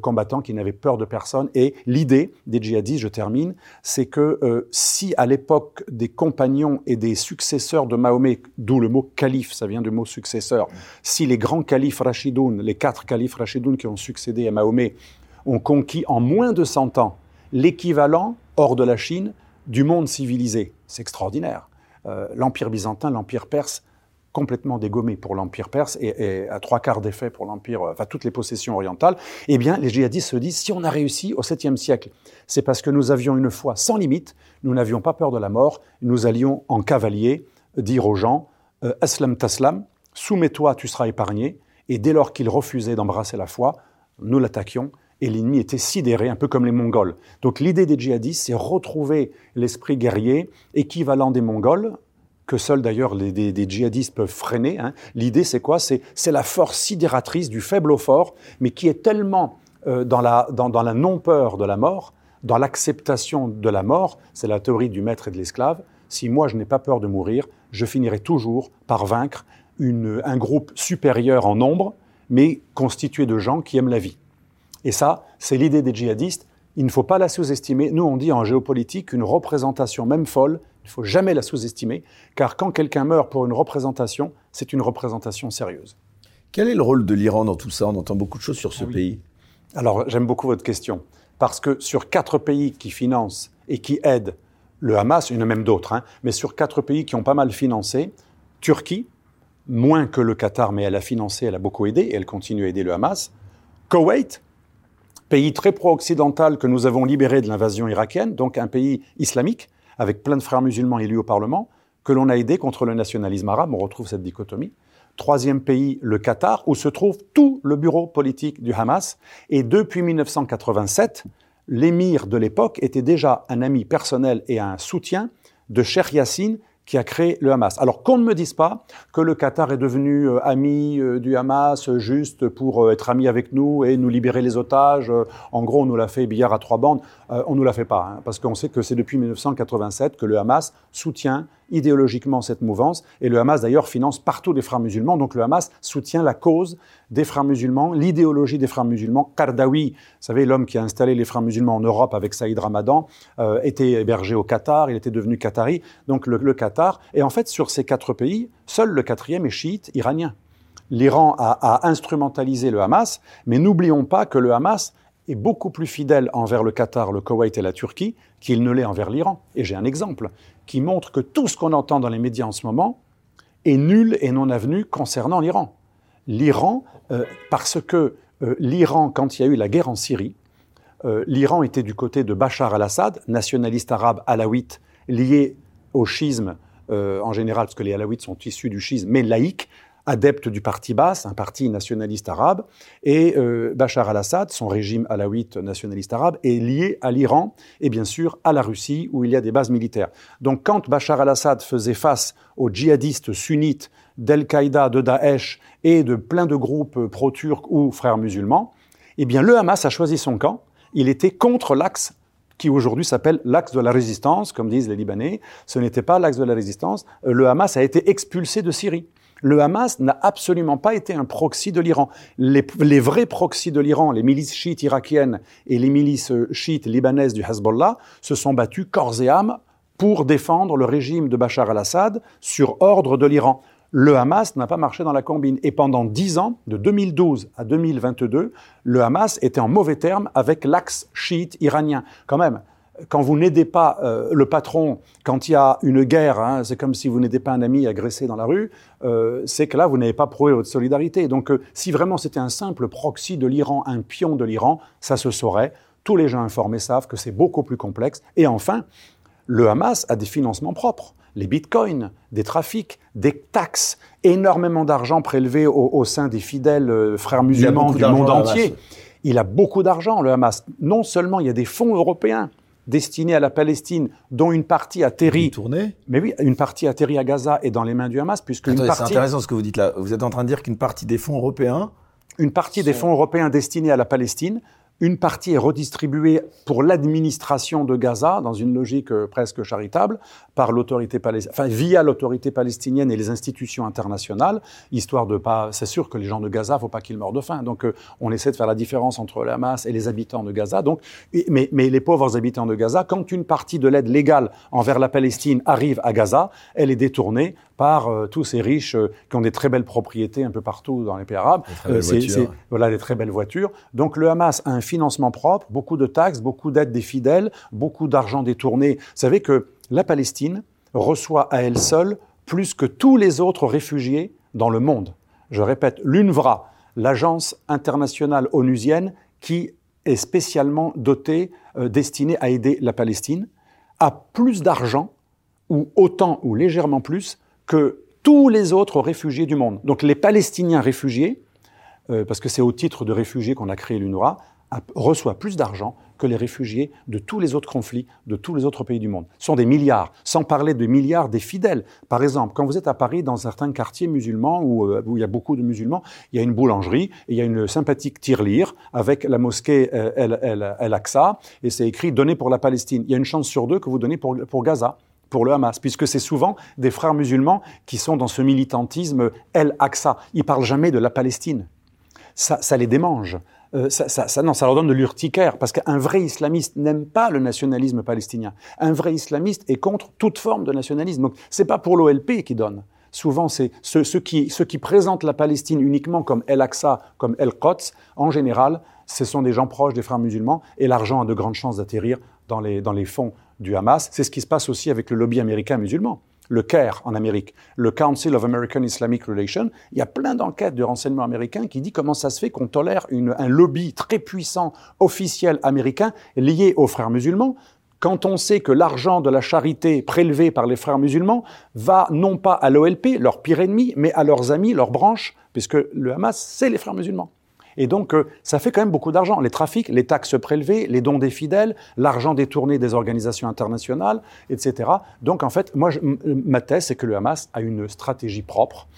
combattants qui n'avaient peur de personne. Et l'idée des djihadistes, je termine, c'est que si à l'époque des compagnons et des successeurs de Mahomet, d'où le mot calife, ça vient du mot successeur, si les grands califes Rachidoun, les 4 califes Rachidoun qui ont succédé à Mahomet, ont conquis en moins de 100 ans l'équivalent hors de la Chine, du monde civilisé. C'est extraordinaire. L'Empire byzantin, l'Empire perse, complètement dégommé pour l'Empire perse et à 3/4 des faits pour l'Empire, enfin toutes les possessions orientales, eh bien les djihadistes se disent, si on a réussi au 7e siècle, c'est parce que nous avions une foi sans limite, nous n'avions pas peur de la mort, nous allions en cavalier dire aux gens, aslam taslam, soumets-toi, tu seras épargné, et dès lors qu'ils refusaient d'embrasser la foi, nous l'attaquions. Et l'ennemi était sidéré, un peu comme les Mongols. Donc l'idée des djihadistes, c'est retrouver l'esprit guerrier, équivalent des Mongols, que seuls d'ailleurs les djihadistes peuvent freiner. Hein. L'idée, c'est quoi ? C'est la force sidératrice du faible au fort, mais qui est tellement dans la non-peur de la mort, dans l'acceptation de la mort. C'est la théorie du maître et de l'esclave. Si moi, je n'ai pas peur de mourir, je finirai toujours par vaincre un groupe supérieur en nombre, mais constitué de gens qui aiment la vie. Et ça, c'est l'idée des djihadistes. Il ne faut pas la sous-estimer. Nous, on dit en géopolitique une représentation, même folle, il ne faut jamais la sous-estimer, car quand quelqu'un meurt pour une représentation, c'est une représentation sérieuse. Quel est le rôle de l'Iran dans tout ça ? On entend beaucoup de choses sur ce pays. Alors, j'aime beaucoup votre question, parce que sur 4 pays qui financent et qui aident le Hamas, il y en a même d'autres, mais sur 4 pays qui ont pas mal financé, Turquie, moins que le Qatar, mais elle a financé, elle a beaucoup aidé, et elle continue à aider le Hamas. Koweït, pays très pro-occidental que nous avons libéré de l'invasion irakienne, donc un pays islamique, avec plein de frères musulmans élus au Parlement, que l'on a aidé contre le nationalisme arabe, on retrouve cette dichotomie. 3e pays, le Qatar, où se trouve tout le bureau politique du Hamas. Et depuis 1987, l'émir de l'époque était déjà un ami personnel et un soutien de Cheikh Yassine, qui a créé le Hamas. Alors qu'on ne me dise pas que le Qatar est devenu ami du Hamas juste pour être ami avec nous et nous libérer les otages. En gros, on nous l'a fait billard à 3 bandes. On ne nous la fait pas, parce qu'on sait que c'est depuis 1987 que le Hamas soutient idéologiquement cette mouvance. Et le Hamas, d'ailleurs, finance partout les frères musulmans. Donc le Hamas soutient la cause des frères musulmans, l'idéologie des frères musulmans. Qardawi, vous savez, l'homme qui a installé les frères musulmans en Europe avec Saïd Ramadan, était hébergé au Qatar, il était devenu qatari. Donc le Qatar. Et en fait, sur ces 4 pays, seul le 4e est chiite iranien. L'Iran a instrumentalisé le Hamas, mais n'oublions pas que le Hamas est beaucoup plus fidèle envers le Qatar, le Koweït et la Turquie qu'il ne l'est envers l'Iran. Et j'ai un exemple qui montre que tout ce qu'on entend dans les médias en ce moment est nul et non avenu concernant l'Iran. L'Iran, parce que l'Iran, quand il y a eu la guerre en Syrie, l'Iran était du côté de Bachar al-Assad, nationaliste arabe alawite, lié au schisme en général, parce que les Alaouites sont issus du schisme, mais laïques, adeptes du parti Baas, un parti nationaliste arabe, et Bachar al-Assad, son régime alaouite nationaliste arabe, est lié à l'Iran et bien sûr à la Russie, où il y a des bases militaires. Donc quand Bachar al-Assad faisait face aux djihadistes sunnites d'Al-Qaïda, de Daesh et de plein de groupes pro-turcs ou frères musulmans, eh bien le Hamas a choisi son camp, il était contre l'axe qui aujourd'hui s'appelle l'axe de la résistance, comme disent les Libanais. Ce n'était pas l'axe de la résistance. Le Hamas a été expulsé de Syrie. Le Hamas n'a absolument pas été un proxy de l'Iran. Les vrais proxys de l'Iran, les milices chiites irakiennes et les milices chiites libanaises du Hezbollah, se sont battus corps et âme pour défendre le régime de Bachar al-Assad sur ordre de l'Iran. Le Hamas n'a pas marché dans la combine. Et pendant 10 ans, de 2012 à 2022, le Hamas était en mauvais terme avec l'axe chiite iranien. Quand même, quand vous n'aidez pas le patron, quand il y a une guerre, c'est comme si vous n'aidez pas un ami agressé dans la rue, c'est que là, vous n'avez pas prouvé votre solidarité. Donc, si vraiment c'était un simple proxy de l'Iran, un pion de l'Iran, ça se saurait. Tous les gens informés savent que c'est beaucoup plus complexe. Et enfin, le Hamas a des financements propres. Les bitcoins, des trafics, des taxes, énormément d'argent prélevé au sein des fidèles frères musulmans du monde entier. Il a beaucoup d'argent, le Hamas. Non seulement il y a des fonds européens destinés à la Palestine, dont une partie atterrit. Mais oui, une partie atterrit à Gaza et dans les mains du Hamas, puisque une partie. C'est intéressant ce que vous dites là. Vous êtes en train de dire qu'une partie des fonds européens. Une partie des fonds européens destinés à la Palestine. Une partie est redistribuée pour l'administration de Gaza, dans une logique presque charitable, par l'autorité via l'autorité palestinienne et les institutions internationales, histoire de pas. C'est sûr que les gens de Gaza, faut pas qu'ils meurent de faim. Donc, on essaie de faire la différence entre le Hamas et les habitants de Gaza. Donc, mais les pauvres habitants de Gaza, quand une partie de l'aide légale envers la Palestine arrive à Gaza, elle est détournée par tous ces riches qui ont des très belles propriétés un peu partout dans les pays arabes. Voilà, des très belles voitures. Donc le Hamas a un financement propre, beaucoup de taxes, beaucoup d'aides des fidèles, beaucoup d'argent détourné. Vous savez que la Palestine reçoit à elle seule plus que tous les autres réfugiés dans le monde. Je répète, l'UNRWA, l'agence internationale onusienne qui est spécialement dotée, destinée à aider la Palestine, a plus d'argent, ou autant ou légèrement plus, que tous les autres réfugiés du monde. Donc les Palestiniens réfugiés, parce que c'est au titre de réfugiés qu'on a créé l'UNRWA, reçoivent plus d'argent que les réfugiés de tous les autres conflits, de tous les autres pays du monde. Ce sont des milliards, sans parler de milliards des fidèles. Par exemple, quand vous êtes à Paris, dans certains quartiers musulmans où il y a beaucoup de musulmans, il y a une boulangerie et il y a une sympathique tirelire avec la mosquée El Aqsa et c'est écrit « Donnez pour la Palestine ». Il y a une chance sur deux que vous donnez pour Gaza, pour le Hamas, puisque c'est souvent des frères musulmans qui sont dans ce militantisme El Aqsa. Ils ne parlent jamais de la Palestine. Ça les démange. Ça leur donne de l'urticaire, parce qu'un vrai islamiste n'aime pas le nationalisme palestinien. Un vrai islamiste est contre toute forme de nationalisme. Donc, c'est pas pour l'OLP qui donne. Souvent, c'est ceux qui présentent la Palestine uniquement comme El Aqsa, comme El Qods, en général, ce sont des gens proches des frères musulmans, et l'argent a de grandes chances d'atterrir dans les fonds du Hamas. C'est ce qui se passe aussi avec le lobby américain musulman. Le CAIR en Amérique, le Council of American Islamic Relations, il y a plein d'enquêtes de renseignements américains qui disent comment ça se fait qu'on tolère un lobby très puissant, officiel américain, lié aux frères musulmans, quand on sait que l'argent de la charité prélevé par les frères musulmans va non pas à l'OLP, leur pire ennemi, mais à leurs amis, leurs branches, puisque le Hamas, c'est les frères musulmans. Et donc, ça fait quand même beaucoup d'argent. Les trafics, les taxes prélevées, les dons des fidèles, l'argent détourné des organisations internationales, etc. Donc, en fait, moi, ma thèse, c'est que le Hamas a une stratégie propre.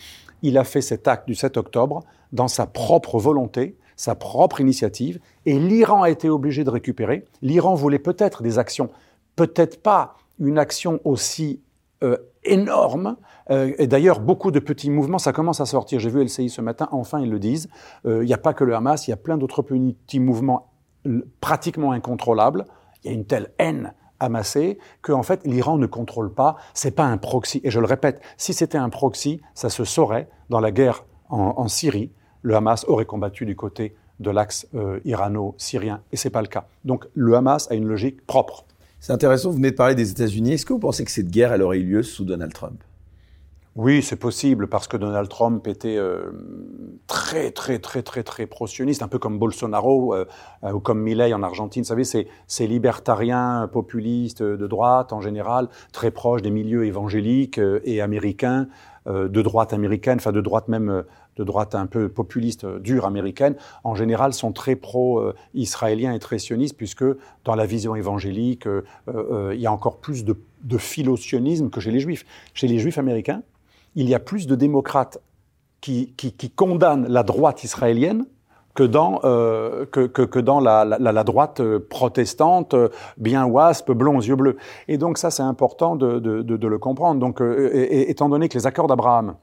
Il a fait cet acte du 7 octobre dans sa propre volonté, sa propre initiative. Et l'Iran a été obligé de récupérer. L'Iran voulait peut-être des actions, peut-être pas une action aussi énorme, et d'ailleurs beaucoup de petits mouvements, ça commence à sortir, j'ai vu LCI ce matin, enfin ils le disent, il n'y a pas que le Hamas, il y a plein d'autres petits mouvements pratiquement incontrôlables, il y a une telle haine amassée qu'en fait l'Iran ne contrôle pas, c'est pas un proxy, et je le répète, si c'était un proxy, ça se saurait, dans la guerre en Syrie, le Hamas aurait combattu du côté de l'axe irano-syrien, et c'est pas le cas. Donc le Hamas a une logique propre. C'est intéressant, vous venez de parler des États-Unis. Est-ce que vous pensez que cette guerre, elle aurait eu lieu sous Donald Trump ? Oui, c'est possible, parce que Donald Trump était très, très, très, très, très pro-sioniste, un peu comme Bolsonaro ou comme Milei en Argentine. Vous savez, ces libertariens populistes de droite, en général, très proches des milieux évangéliques et américains, de droite américaine, enfin de droite même... de droite un peu populiste, dure, américaine, en général sont très pro-israéliens et très sionistes, puisque dans la vision évangélique, il y a encore plus de philo-sionisme que chez les Juifs. Chez les Juifs américains, il y a plus de démocrates qui condamnent la droite israélienne que dans la droite protestante, bien wasp, blond aux yeux bleus. Et donc ça, c'est important de le comprendre. Donc, étant donné que les accords d'Abraham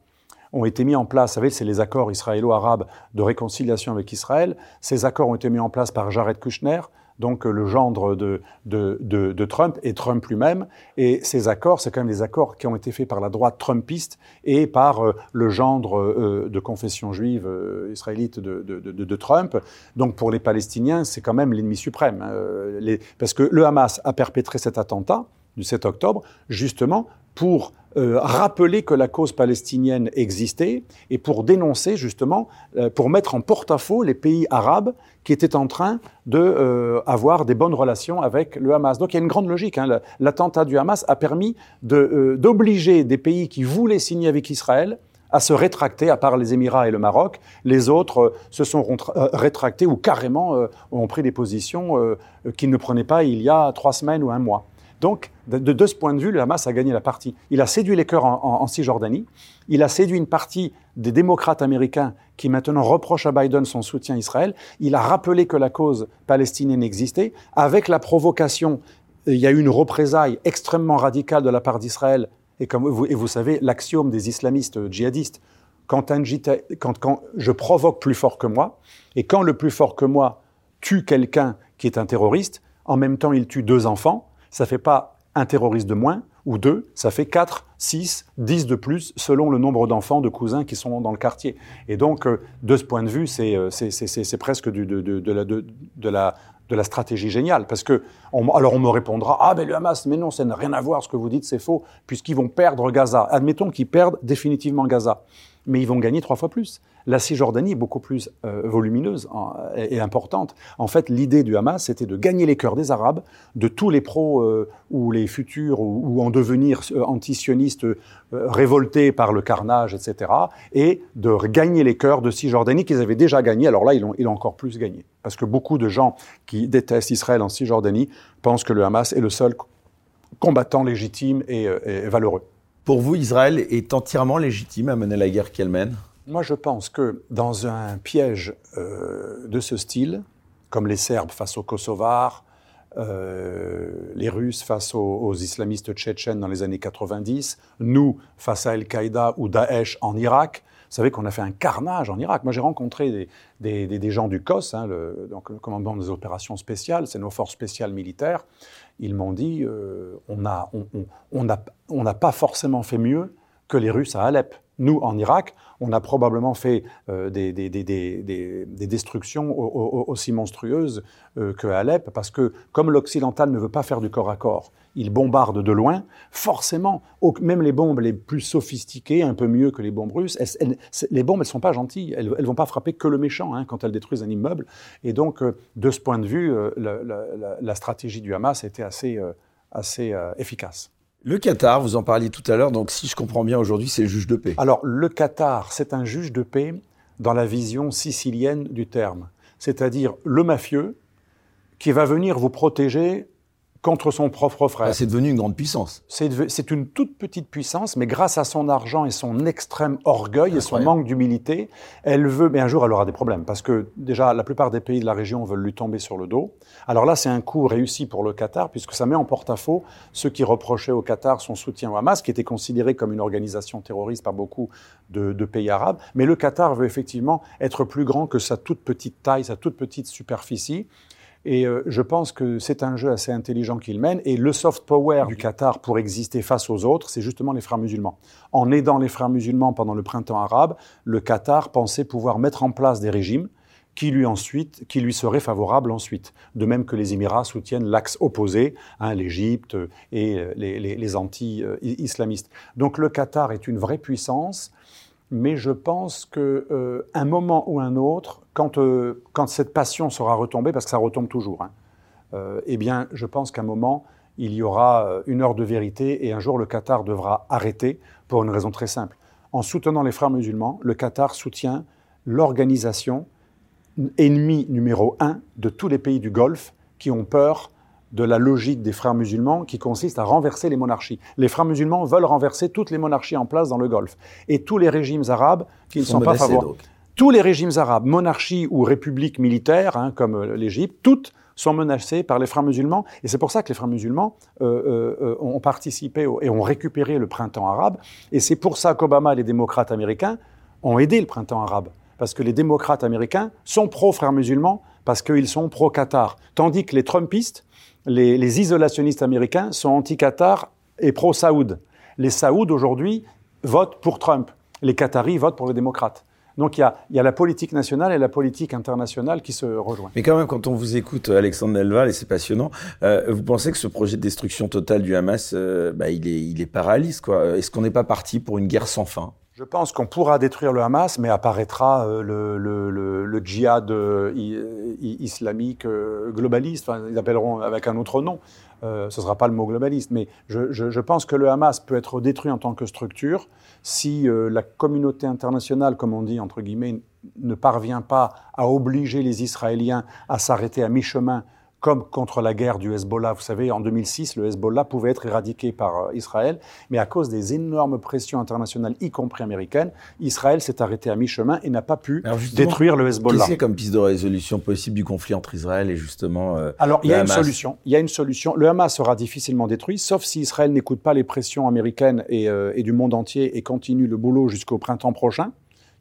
ont été mis en place, vous savez, c'est les accords israélo-arabes de réconciliation avec Israël. Ces accords ont été mis en place par Jared Kushner, donc le gendre de Trump, et Trump lui-même. Et ces accords, c'est quand même des accords qui ont été faits par la droite trumpiste et par le gendre de confession juive israélite de Trump. Donc pour les Palestiniens, c'est quand même l'ennemi suprême. Parce que le Hamas a perpétré cet attentat du 7 octobre, justement, pour rappeler que la cause palestinienne existait et pour dénoncer justement, pour mettre en porte-à-faux les pays arabes qui étaient en train d'avoir des bonnes relations avec le Hamas. Donc il y a une grande logique. Hein. L'attentat du Hamas a permis d'obliger des pays qui voulaient signer avec Israël à se rétracter, à part les Émirats et le Maroc. Les autres se sont rétractés ou carrément ont pris des positions qu'ils ne prenaient pas il y a 3 semaines ou un mois. Donc, de ce point de vue, le Hamas a gagné la partie. Il a séduit les cœurs en Cisjordanie. Il a séduit une partie des démocrates américains qui maintenant reprochent à Biden son soutien à Israël. Il a rappelé que la cause palestinienne existait. Avec la provocation, il y a eu une représaille extrêmement radicale de la part d'Israël. Et vous savez, l'axiome des islamistes djihadistes, quand je provoque plus fort que moi, et quand le plus fort que moi tue quelqu'un qui est un terroriste, en même temps il tue 2 enfants, ça ne fait pas un terroriste de moins ou 2, ça fait 4, 6, 10 de plus selon le nombre d'enfants, de cousins qui sont dans le quartier. Et donc, de ce point de vue, c'est presque de la stratégie géniale. Parce que, on me répondra, ah mais le Hamas, mais non, ça n'a rien à voir, ce que vous dites, c'est faux, puisqu'ils vont perdre Gaza. Admettons qu'ils perdent définitivement Gaza. mais ils vont gagner 3 fois plus. La Cisjordanie est beaucoup plus volumineuse et importante. En fait, l'idée du Hamas, c'était de gagner les cœurs des Arabes, de tous les pros ou les futurs ou en devenir anti-sionistes révoltés par le carnage, etc., et de gagner les cœurs de Cisjordanie qu'ils avaient déjà gagnés. Alors là, ils l'ont encore plus gagné. Parce que beaucoup de gens qui détestent Israël en Cisjordanie pensent que le Hamas est le seul combattant légitime et valeureux. Pour vous, Israël est entièrement légitime à mener la guerre qu'elle mène ? Moi, je pense que dans un piège de ce style, comme les Serbes face aux Kosovars, les Russes face aux islamistes tchétchènes dans les années 90, nous face à Al-Qaïda ou Daesh en Irak, vous savez qu'on a fait un carnage en Irak. Moi, j'ai rencontré des gens du COS, donc le commandement des opérations spéciales, c'est nos forces spéciales militaires. Ils m'ont dit on n'a pas forcément fait mieux que les Russes à Alep. Nous, en Irak, on a probablement fait des destructions aussi monstrueuses qu'à Alep, parce que comme l'occidental ne veut pas faire du corps à corps, il bombarde de loin, forcément, même les bombes les plus sophistiquées, un peu mieux que les bombes russes, les bombes, elles ne sont pas gentilles, elles ne vont pas frapper que le méchant quand elles détruisent un immeuble. Et donc, de ce point de vue, la stratégie du Hamas était assez efficace. Le Qatar, vous en parliez tout à l'heure, donc si je comprends bien aujourd'hui, c'est le juge de paix. Alors, le Qatar, c'est un juge de paix dans la vision sicilienne du terme, c'est-à-dire le mafieux qui va venir vous protéger contre son propre frère. Ah, c'est devenu une grande puissance. C'est une toute petite puissance, mais grâce à son argent et son extrême orgueil et son manque d'humilité, elle veut... Mais un jour, elle aura des problèmes, parce que déjà, la plupart des pays de la région veulent lui tomber sur le dos. Alors là, c'est un coup réussi pour le Qatar, puisque ça met en porte-à-faux ceux qui reprochaient au Qatar son soutien au Hamas, qui était considéré comme une organisation terroriste par beaucoup de pays arabes. Mais le Qatar veut effectivement être plus grand que sa toute petite taille, sa toute petite superficie. Et je pense que c'est un jeu assez intelligent qu'il mène. Et le soft power du Qatar pour exister face aux autres, c'est justement les frères musulmans. En aidant les frères musulmans pendant le printemps arabe, le Qatar pensait pouvoir mettre en place des régimes qui lui seraient favorables ensuite. De même que les Émirats soutiennent l'axe opposé, l'Égypte et les anti-islamistes. Donc le Qatar est une vraie puissance. Mais je pense qu'à un moment ou un autre, quand cette passion sera retombée, parce que ça retombe toujours, je pense qu'à un moment, il y aura une heure de vérité et un jour, le Qatar devra arrêter pour une raison très simple. En soutenant les frères musulmans, le Qatar soutient l'organisation ennemie numéro 1 de tous les pays du Golfe qui ont peur de la logique des frères musulmans qui consiste à renverser les monarchies. Les frères musulmans veulent renverser toutes les monarchies en place dans le Golfe. Et tous les régimes arabes qui ne sont pas favorables. Tous les régimes arabes, monarchies ou républiques militaires, comme l'Égypte, toutes sont menacées par les frères musulmans. Et c'est pour ça que les frères musulmans ont participé et ont récupéré le printemps arabe. Et c'est pour ça qu'Obama et les démocrates américains ont aidé le printemps arabe. Parce que les démocrates américains sont pro-frères musulmans, parce qu'ils sont pro-Qatar. Tandis que les trumpistes, les isolationnistes américains sont anti-Qatar et pro-Saoud. Les Saouds, aujourd'hui, votent pour Trump. Les Qataris votent pour les démocrates. Donc, il y a la politique nationale et la politique internationale qui se rejoignent. Mais quand même, quand on vous écoute, Alexandre Nelval, et c'est passionnant, vous pensez que ce projet de destruction totale du Hamas, il est paralysé, quoi. Est-ce qu'on n'est pas parti pour une guerre sans fin ? Je pense qu'on pourra détruire le Hamas, mais apparaîtra le djihad islamique globaliste. Enfin, ils appelleront avec un autre nom. Ce ne sera pas le mot globaliste. Mais je pense que le Hamas peut être détruit en tant que structure si la communauté internationale, comme on dit, entre guillemets, ne parvient pas à obliger les Israéliens à s'arrêter à mi-chemin, comme contre la guerre du Hezbollah. Vous savez, en 2006, le Hezbollah pouvait être éradiqué par Israël, mais à cause des énormes pressions internationales, y compris américaines, Israël s'est arrêté à mi-chemin et n'a pas pu détruire le Hezbollah. Qu'est-ce qu'il y a comme piste de résolution possible du conflit entre Israël et justement le Hamas ? Il y a une solution. Le Hamas sera difficilement détruit, sauf si Israël n'écoute pas les pressions américaines et du monde entier et continue le boulot jusqu'au printemps prochain.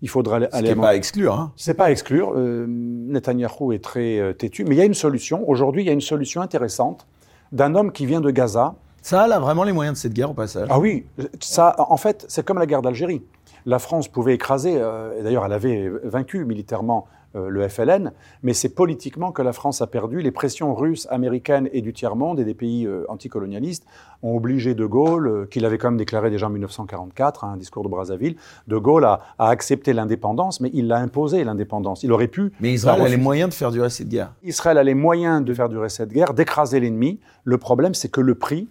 Il faudra aller. C'est pas à exclure. C'est pas à exclure. Netanyahou est très têtu, mais il y a une solution. Aujourd'hui, il y a une solution intéressante d'un homme qui vient de Gaza. Ça, elle a vraiment les moyens de cette guerre au passage. Ah oui, ça. En fait, c'est comme la guerre d'Algérie. La France pouvait écraser. Et d'ailleurs, elle avait vaincu militairement le FLN, mais c'est politiquement que la France a perdu. Les pressions russes, américaines et du tiers-monde et des pays anticolonialistes ont obligé De Gaulle, qu'il avait quand même déclaré déjà en 1944, un discours de Brazzaville, De Gaulle a accepté l'indépendance, mais il l'a imposé, l'indépendance. Il aurait pu... Mais Israël a les moyens de faire durer cette guerre. Israël a les moyens de faire durer cette guerre, d'écraser l'ennemi. Le problème, c'est que le prix...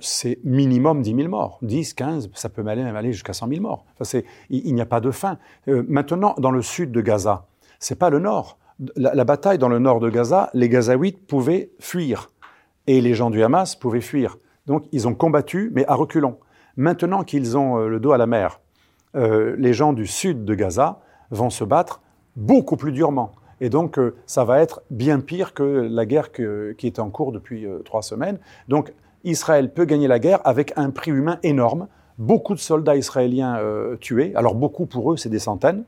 c'est minimum 10 000 morts. 10, 15, ça peut même aller jusqu'à 100 000 morts. Enfin, il n'y a pas de fin. Maintenant, dans le sud de Gaza, c'est pas le nord. La bataille dans le nord de Gaza, les Gazaouites pouvaient fuir. Et les gens du Hamas pouvaient fuir. Donc, ils ont combattu, mais à reculons. Maintenant qu'ils ont le dos à la mer, les gens du sud de Gaza vont se battre beaucoup plus durement. Et donc, ça va être bien pire que la guerre qui est en cours depuis 3 semaines. Donc, Israël peut gagner la guerre avec un prix humain énorme. Beaucoup de soldats israéliens tués. Alors, beaucoup pour eux, c'est des centaines.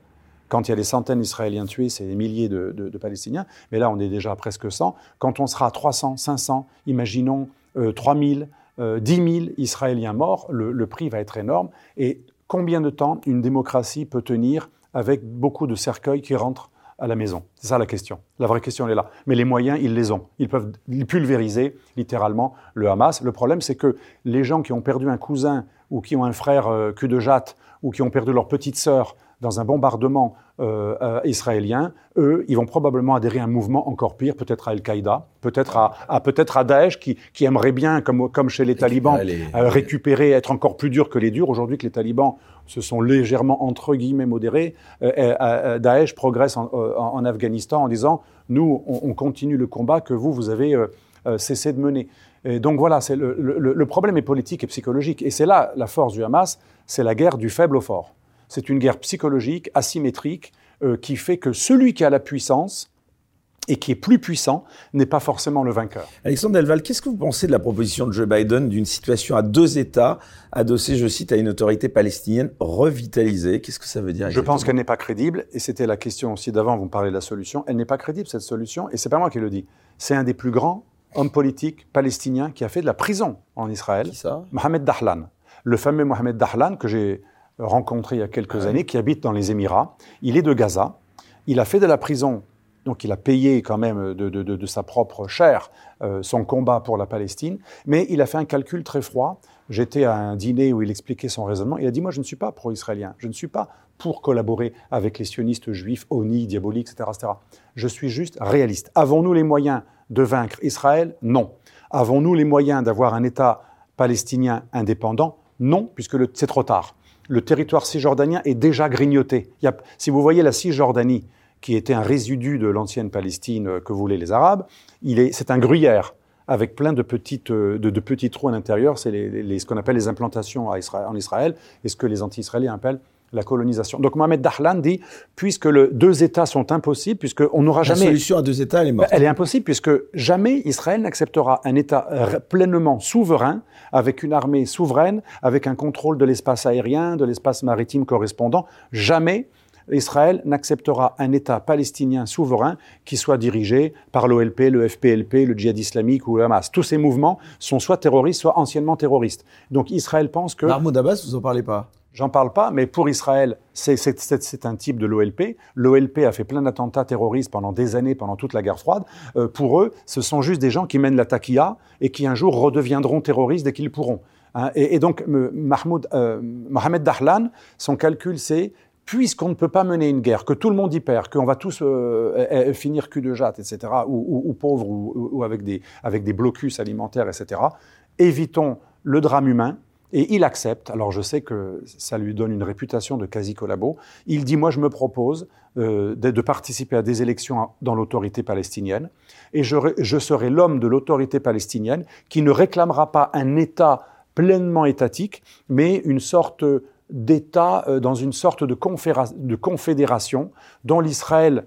Quand il y a des centaines d'Israéliens tués, c'est des milliers de Palestiniens. Mais là, on est déjà à presque 100. Quand on sera à 300, 500, imaginons 3000, 10 000 Israéliens morts, le prix va être énorme. Et combien de temps une démocratie peut tenir avec beaucoup de cercueils qui rentrent à la maison? C'est ça la question. La vraie question, elle est là. Mais les moyens, ils les ont. Ils peuvent pulvériser, littéralement, le Hamas. Le problème, c'est que les gens qui ont perdu un cousin ou qui ont un frère cul de jatte ou qui ont perdu leur petite sœur dans un bombardement israélien, eux, ils vont probablement adhérer à un mouvement encore pire, peut-être à Al-Qaïda, peut-être à Daesh, qui aimerait bien, comme chez les talibans, récupérer, être encore plus dur que les durs. Aujourd'hui, que les talibans se sont légèrement, entre guillemets, modérés, Daesh progresse en Afghanistan en disant « Nous, on continue le combat que vous avez cessé de mener ». Et donc voilà, c'est le problème est politique et psychologique. Et c'est là la force du Hamas, c'est la guerre du faible au fort. C'est une guerre psychologique, asymétrique, qui fait que celui qui a la puissance et qui est plus puissant n'est pas forcément le vainqueur. Alexandre Delval, qu'est-ce que vous pensez de la proposition de Joe Biden d'une situation à 2 États, adossée, je cite, à une autorité palestinienne revitalisée? Qu'est-ce que ça veut dire exactement? Je pense qu'elle n'est pas crédible, et c'était la question aussi d'avant, vous me parlez de la solution. Elle n'est pas crédible, cette solution, et c'est pas moi qui le dis. C'est un des plus grands hommes politiques palestiniens qui a fait de la prison en Israël. Qui ça? Mohamed Dahlan. Le fameux Mohamed Dahlan que j'ai rencontré il y a quelques années, qui habite dans les Émirats. Il est de Gaza. Il a fait de la prison, donc il a payé quand même de sa propre chair son combat pour la Palestine, mais il a fait un calcul très froid. J'étais à un dîner où il expliquait son raisonnement. Il a dit « Moi, je ne suis pas pro-israélien. Je ne suis pas pour collaborer avec les sionistes juifs, ONI, diaboliques, etc., etc. Je suis juste réaliste. Avons-nous les moyens de vaincre Israël? Non. Avons-nous les moyens d'avoir un État palestinien indépendant? Non, puisque c'est trop tard. » Le territoire cisjordanien est déjà grignoté. Si vous voyez la Cisjordanie, qui était un résidu de l'ancienne Palestine que voulaient les Arabes, c'est un gruyère avec plein de petits trous à l'intérieur. C'est ce qu'on appelle les implantations en Israël et ce que les anti-israéliens appellent la colonisation. Donc Mohamed Dahlan dit, puisque 2 États sont impossibles, puisqu'on n'aura jamais... La solution à 2 États, elle est morte. Elle est impossible, puisque jamais Israël n'acceptera un État pleinement souverain, avec une armée souveraine, avec un contrôle de l'espace aérien, de l'espace maritime correspondant. Jamais Israël n'acceptera un État palestinien souverain qui soit dirigé par l'OLP, le FPLP, le djihad islamique ou le Hamas. Tous ces mouvements sont soit terroristes, soit anciennement terroristes. Donc Israël pense que... Mahmoud Abbas, vous en parlez pas? J'en parle pas, mais pour Israël, c'est un type de l'OLP. L'OLP a fait plein d'attentats terroristes pendant des années, pendant toute la guerre froide. Pour eux, ce sont juste des gens qui mènent la taqiya et qui un jour redeviendront terroristes dès qu'ils pourront. Hein. Et donc, Mohamed Dahlan, son calcul, c'est puisqu'on ne peut pas mener une guerre, que tout le monde y perd, qu'on va tous finir cul de jatte, etc., ou pauvres, ou avec des blocus alimentaires, etc., évitons le drame humain. Et il accepte, alors je sais que ça lui donne une réputation de quasi-collabo, il dit « Moi, je me propose de participer à des élections dans l'autorité palestinienne et je serai l'homme de l'autorité palestinienne qui ne réclamera pas un État pleinement étatique, mais une sorte d'État dans une sorte de confédération dont Israël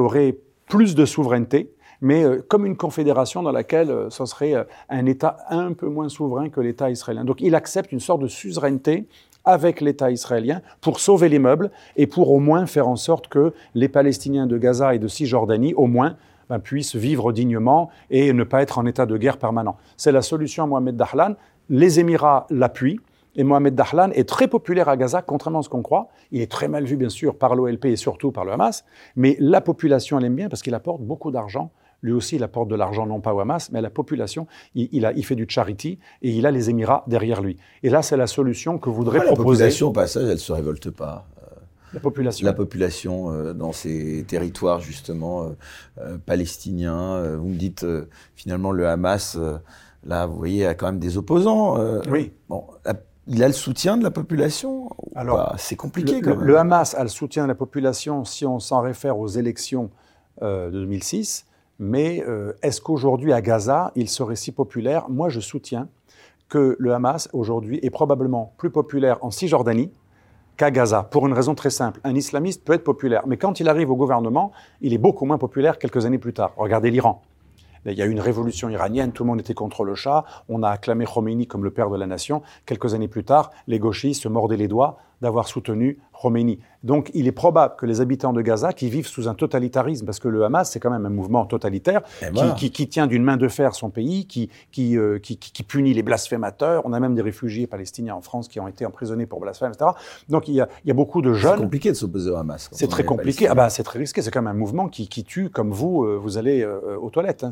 aurait plus de souveraineté, mais comme une confédération dans laquelle ce serait un État un peu moins souverain que l'État israélien. Donc il accepte une sorte de suzeraineté avec l'État israélien pour sauver les meubles et pour au moins faire en sorte que les Palestiniens de Gaza et de Cisjordanie, au moins, puissent vivre dignement et ne pas être en état de guerre permanent. C'est la solution à Mohamed Dahlan. Les Émirats l'appuient. Et Mohamed Dahlan est très populaire à Gaza, contrairement à ce qu'on croit. Il est très mal vu, bien sûr, par l'OLP et surtout par le Hamas. Mais la population, elle aime bien parce qu'il apporte beaucoup d'argent. Lui aussi, il apporte de l'argent, non pas au Hamas, mais à la population. Il fait du charity et il a les Émirats derrière lui. Et là, c'est la solution que voudrait proposer... La population, au passage, elle ne se révolte pas. La population dans ces territoires, justement, palestiniens. Vous me dites, finalement, le Hamas, là, vous voyez, a quand même des opposants. Oui. Bon, il a le soutien de la population ? Alors, bah, c'est compliqué, quand même. Le Hamas a le soutien de la population si on s'en réfère aux élections de 2006. Mais est-ce qu'aujourd'hui, à Gaza, il serait si populaire ? Moi, je soutiens que le Hamas, aujourd'hui, est probablement plus populaire en Cisjordanie qu'à Gaza, pour une raison très simple. Un islamiste peut être populaire, mais quand il arrive au gouvernement, il est beaucoup moins populaire quelques années plus tard. Regardez l'Iran. Il y a eu une révolution iranienne, tout le monde était contre le Shah, on a acclamé Khomeini comme le père de la nation. Quelques années plus tard, les gauchistes se mordaient les doigts d'avoir soutenu Khomeini. Donc il est probable que les habitants de Gaza, qui vivent sous un totalitarisme, parce que le Hamas, c'est quand même un mouvement totalitaire, voilà, qui tient d'une main de fer son pays, qui punit les blasphémateurs. On a même des réfugiés palestiniens en France qui ont été emprisonnés pour blasphème, etc. Donc il y a beaucoup de jeunes... C'est compliqué de s'opposer au Hamas. C'est très compliqué, c'est très risqué. C'est quand même un mouvement qui tue, comme vous, vous allez aux toilettes.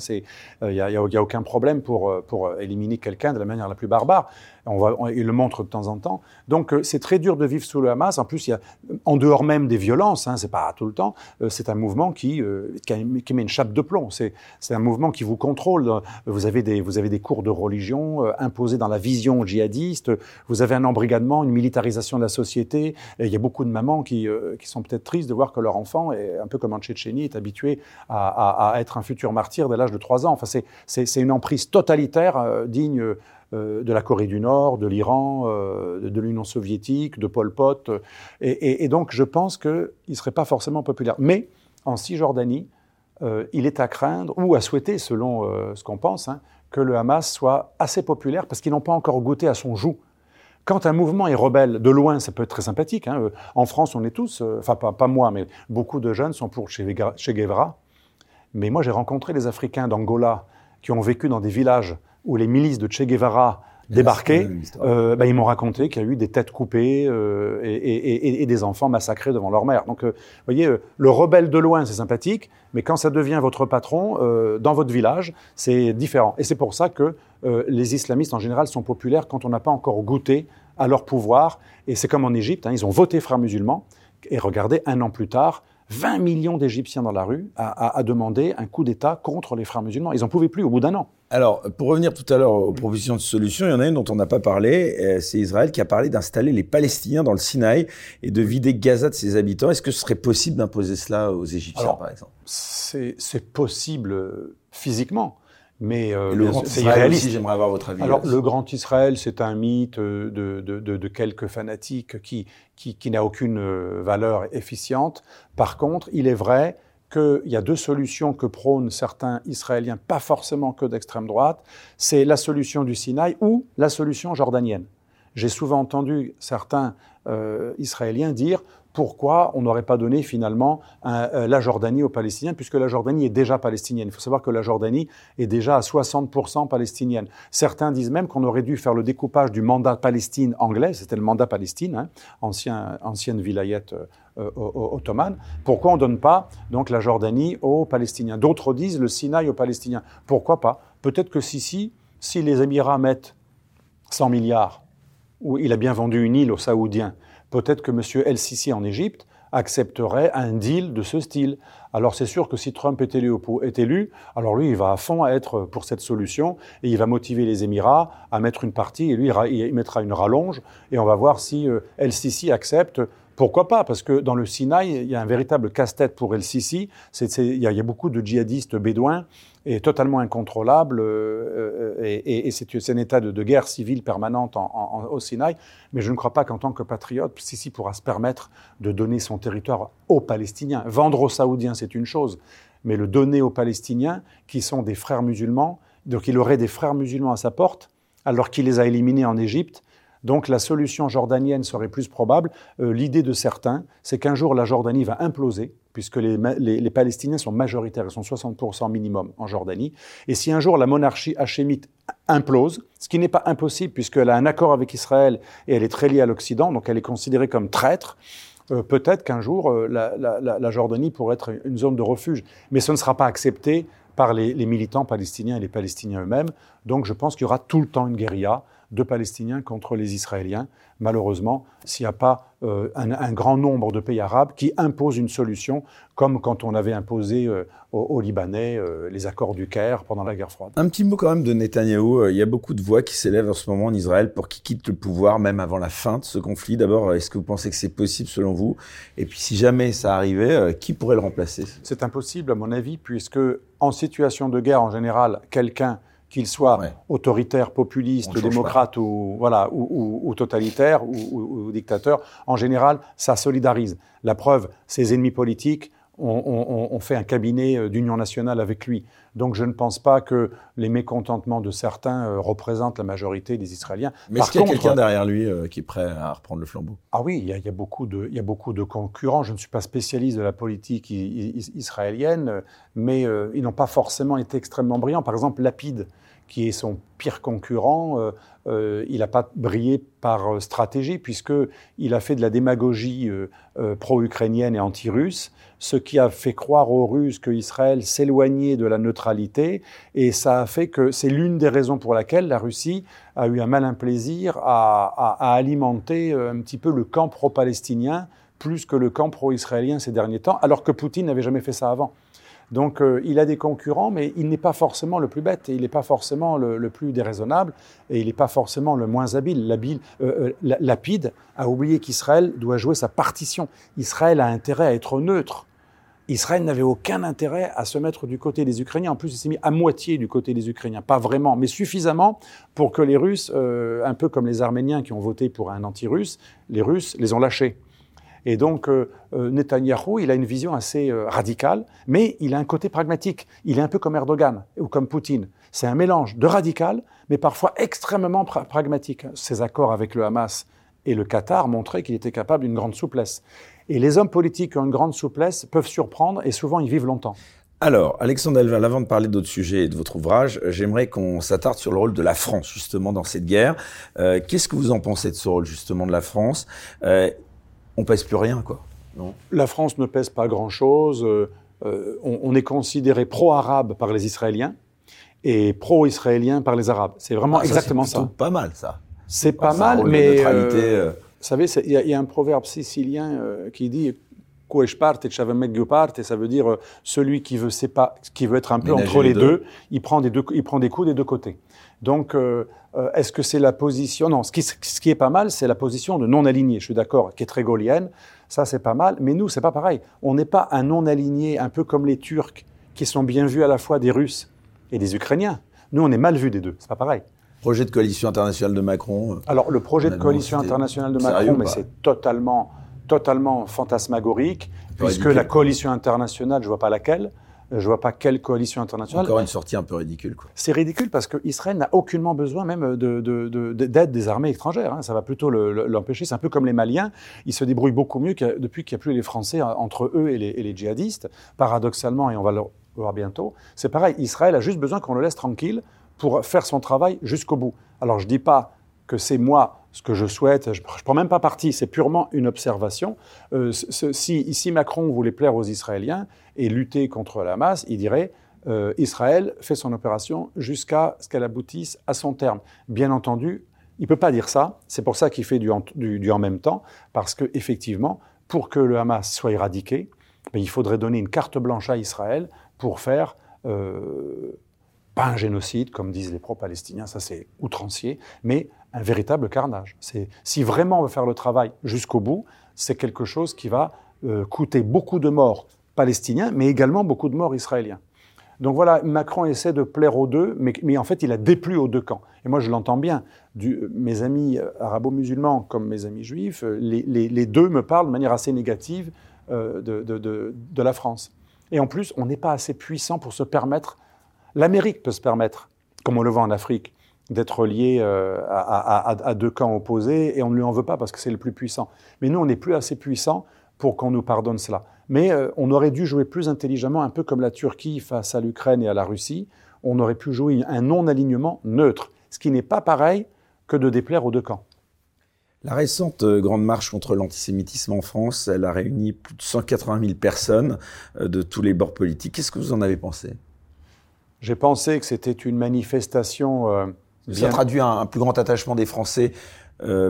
Il n'y a aucun problème pour éliminer quelqu'un de la manière la plus barbare. Il le montre de temps en temps. Donc c'est très dur de vivre sous le Hamas. En plus, il y a, en dehors même des violences, ce n'est pas tout le temps, c'est un mouvement qui met une chape de plomb. C'est un mouvement qui vous contrôle. Vous avez des cours de religion imposés dans la vision djihadiste. Vous avez un embrigadement, une militarisation de la société. Et il y a beaucoup de mamans qui sont peut-être tristes de voir que leur enfant, est, un peu comme en Tchétchénie, est habitué à être un futur martyr dès l'âge de 3 ans. Enfin, c'est une emprise totalitaire digne... de la Corée du Nord, de l'Iran, de l'Union soviétique, de Pol Pot. Et donc, je pense qu'il ne serait pas forcément populaire. Mais en Cisjordanie, il est à craindre, ou à souhaiter, selon ce qu'on pense, que le Hamas soit assez populaire, parce qu'ils n'ont pas encore goûté à son joug. Quand un mouvement est rebelle, de loin, ça peut être très sympathique. En France, on est tous, enfin, pas moi, mais beaucoup de jeunes sont pour Che Guevara. Mais moi, j'ai rencontré des Africains d'Angola qui ont vécu dans des villages où les milices de Che Guevara débarquaient, ils m'ont raconté qu'il y a eu des têtes coupées et des enfants massacrés devant leur mère. Donc, vous voyez, le rebelle de loin, c'est sympathique, mais quand ça devient votre patron, dans votre village, c'est différent. Et c'est pour ça que les islamistes, en général, sont populaires quand on n'a pas encore goûté à leur pouvoir. Et c'est comme en Égypte, ils ont voté Frères musulmans, et regardez, un an plus tard, 20 millions d'Égyptiens dans la rue à demander un coup d'État contre les Frères musulmans. Ils n'en pouvaient plus au bout d'un an. Alors, pour revenir tout à l'heure aux propositions de solutions, il y en a une dont on n'a pas parlé, c'est Israël qui a parlé d'installer les Palestiniens dans le Sinaï et de vider Gaza de ses habitants. Est-ce que ce serait possible d'imposer cela aux Égyptiens, par exemple ? C'est possible physiquement. Mais le grand Israël irréaliste. Aussi, j'aimerais avoir votre avis. Alors, le grand Israël, c'est un mythe de quelques fanatiques qui n'a aucune valeur efficiente. Par contre, il est vrai qu'il y a deux solutions que prônent certains Israéliens, pas forcément que d'extrême droite. C'est la solution du Sinaï ou la solution jordanienne. J'ai souvent entendu certains Israéliens dire... Pourquoi on n'aurait pas donné finalement la Jordanie aux Palestiniens, puisque la Jordanie est déjà palestinienne. Il faut savoir que la Jordanie est déjà à 60% palestinienne. Certains disent même qu'on aurait dû faire le découpage du mandat Palestine anglais, c'était le mandat Palestine, ancienne vilayette ottomane. Pourquoi on ne donne pas donc la Jordanie aux Palestiniens ? D'autres disent le Sinaï aux Palestiniens. Pourquoi pas ? Peut-être que si les Émirats mettent 100 milliards, où il a bien vendu une île aux Saoudiens, peut-être que M. El-Sisi en Égypte accepterait un deal de ce style. Alors c'est sûr que si Trump est élu, alors lui il va à fond à être pour cette solution et il va motiver les Émirats à mettre une partie et lui il mettra une rallonge et on va voir si El-Sisi accepte. Pourquoi pas ? Parce que dans le Sinaï, il y a un véritable casse-tête pour El-Sisi. Il y a beaucoup de djihadistes bédouins et totalement incontrôlables. Et c'est un état de guerre civile permanente au Sinaï. Mais je ne crois pas qu'en tant que patriote, Sisi pourra se permettre de donner son territoire aux Palestiniens. Vendre aux Saoudiens, c'est une chose. Mais le donner aux Palestiniens, qui sont des frères musulmans, donc il aurait des frères musulmans à sa porte, alors qu'il les a éliminés en Égypte, Donc la solution jordanienne serait plus probable. L'idée de certains, c'est qu'un jour la Jordanie va imploser, puisque les Palestiniens sont majoritaires, ils sont 60% minimum en Jordanie. Et si un jour la monarchie hachémite implose, ce qui n'est pas impossible, puisqu'elle a un accord avec Israël et elle est très liée à l'Occident, donc elle est considérée comme traître, peut-être qu'un jour la Jordanie pourrait être une zone de refuge. Mais ce ne sera pas accepté par les militants palestiniens et les Palestiniens eux-mêmes. Donc je pense qu'il y aura tout le temps une guérilla de Palestiniens contre les Israéliens, malheureusement, s'il n'y a pas un grand nombre de pays arabes qui imposent une solution, comme quand on avait imposé aux Libanais les accords du Caire pendant la guerre froide. Un petit mot quand même de Netanyahou. Il y a beaucoup de voix qui s'élèvent en ce moment en Israël pour qu'il quitte le pouvoir, même avant la fin de ce conflit. D'abord, est-ce que vous pensez que c'est possible selon vous ? Et puis, si jamais ça arrivait, qui pourrait le remplacer ? C'est impossible, à mon avis, puisque en situation de guerre, en général, quelqu'un qu'il soit autoritaire, populiste, démocrate ou totalitaire ou dictateur, en général, ça solidarise. La preuve, ses ennemis politiques ont fait un cabinet d'union nationale avec lui. Donc je ne pense pas que les mécontentements de certains représentent la majorité des Israéliens. Mais est-ce qu'il y a quelqu'un derrière lui qui est prêt à reprendre le flambeau ? Ah oui, il y a beaucoup de concurrents. Je ne suis pas spécialiste de la politique israélienne, mais ils n'ont pas forcément été extrêmement brillants. Par exemple, Lapid, qui est son pire concurrent, il n'a pas brillé par stratégie, puisqu'il a fait de la démagogie pro-ukrainienne et anti-russe, ce qui a fait croire aux Russes qu'Israël s'éloignait de la neutralité, et ça a fait que c'est l'une des raisons pour laquelle la Russie a eu un malin plaisir à alimenter un petit peu le camp pro-palestinien, plus que le camp pro-israélien ces derniers temps, alors que Poutine n'avait jamais fait ça avant. Donc, il a des concurrents, mais il n'est pas forcément le plus bête, et il n'est pas forcément le plus déraisonnable, et il n'est pas forcément le moins habile. Lapid a oublié qu'Israël doit jouer sa partition. Israël a intérêt à être neutre. Israël n'avait aucun intérêt à se mettre du côté des Ukrainiens. En plus, il s'est mis à moitié du côté des Ukrainiens. Pas vraiment, mais suffisamment pour que les Russes, un peu comme les Arméniens qui ont voté pour un anti-russe, les Russes les ont lâchés. Et donc, Netanyahou, il a une vision assez radicale, mais il a un côté pragmatique. Il est un peu comme Erdogan ou comme Poutine. C'est un mélange de radical, mais parfois extrêmement pragmatique. Ses accords avec le Hamas et le Qatar montraient qu'il était capable d'une grande souplesse. Et les hommes politiques qui ont une grande souplesse peuvent surprendre, et souvent ils vivent longtemps. Alors, Alexandre Delvin, avant de parler d'autres sujets et de votre ouvrage, j'aimerais qu'on s'attarde sur le rôle de la France, justement, dans cette guerre. Qu'est-ce que vous en pensez de ce rôle, justement, de la France ? On pèse plus rien, quoi. Non. La France ne pèse pas grand-chose. On est considéré pro-arabe par les Israéliens et pro-israélien par les Arabes. C'est vraiment exactement ça. C'est pas mal, ça. C'est pas mal, mais vous savez, il y a un proverbe sicilien qui dit Quoesparte et Chavemeguparte, et ça veut dire celui qui veut être un peu ménager entre les deux, il prend des coups des deux côtés. Donc, est-ce que c'est la position ? Non, ce qui est pas mal, c'est la position de non-aligné, je suis d'accord, qui est très gaullienne, ça c'est pas mal, mais nous, c'est pas pareil. On n'est pas un non-aligné, un peu comme les Turcs, qui sont bien vus à la fois des Russes et des Ukrainiens. Nous, on est mal vus des deux, c'est pas pareil. Projet de coalition internationale de Macron. Alors, le projet de coalition internationale de Macron, mais c'est totalement fantasmagorique, puisque ridicule. La coalition internationale, je ne vois pas laquelle, je ne vois pas quelle coalition internationale. Encore une sortie un peu ridicule, quoi. C'est ridicule parce qu'Israël n'a aucunement besoin même d'aide des armées étrangères, hein. Ça va plutôt l'empêcher. C'est un peu comme les Maliens, ils se débrouillent beaucoup mieux depuis qu'il n'y a plus les Français entre eux et les djihadistes, paradoxalement, et on va le voir bientôt. C'est pareil, Israël a juste besoin qu'on le laisse tranquille pour faire son travail jusqu'au bout. Alors je ne dis pas que c'est moi ce que je souhaite, je ne prends même pas parti, c'est purement une observation. Si Macron voulait plaire aux Israéliens et lutter contre la Hamas, il dirait Israël fait son opération jusqu'à ce qu'elle aboutisse à son terme. Bien entendu, il ne peut pas dire ça, c'est pour ça qu'il fait du en même temps, parce qu'effectivement, pour que le Hamas soit éradiqué, il faudrait donner une carte blanche à Israël pour faire... Pas un génocide, comme disent les pro-palestiniens, ça c'est outrancier, mais un véritable carnage. Si vraiment on veut faire le travail jusqu'au bout, c'est quelque chose qui va coûter beaucoup de morts palestiniens, mais également beaucoup de morts israéliens. Donc voilà, Macron essaie de plaire aux deux, mais en fait il a déplu aux deux camps. Et moi je l'entends bien, mes amis arabo-musulmans comme mes amis juifs, les deux me parlent de manière assez négative de la France. Et en plus, on n'est pas assez puissant pour se permettre. L'Amérique peut se permettre, comme on le voit en Afrique, d'être lié à deux camps opposés, et on ne lui en veut pas parce que c'est le plus puissant. Mais nous, on n'est plus assez puissant pour qu'on nous pardonne cela. Mais on aurait dû jouer plus intelligemment, un peu comme la Turquie face à l'Ukraine et à la Russie. On aurait pu jouer un non-alignement neutre, ce qui n'est pas pareil que de déplaire aux deux camps. La récente grande marche contre l'antisémitisme en France, elle a réuni plus de 180 000 personnes de tous les bords politiques. Qu'est-ce que vous en avez pensé ? J'ai pensé que c'était une manifestation... Ça traduit un plus grand attachement des Français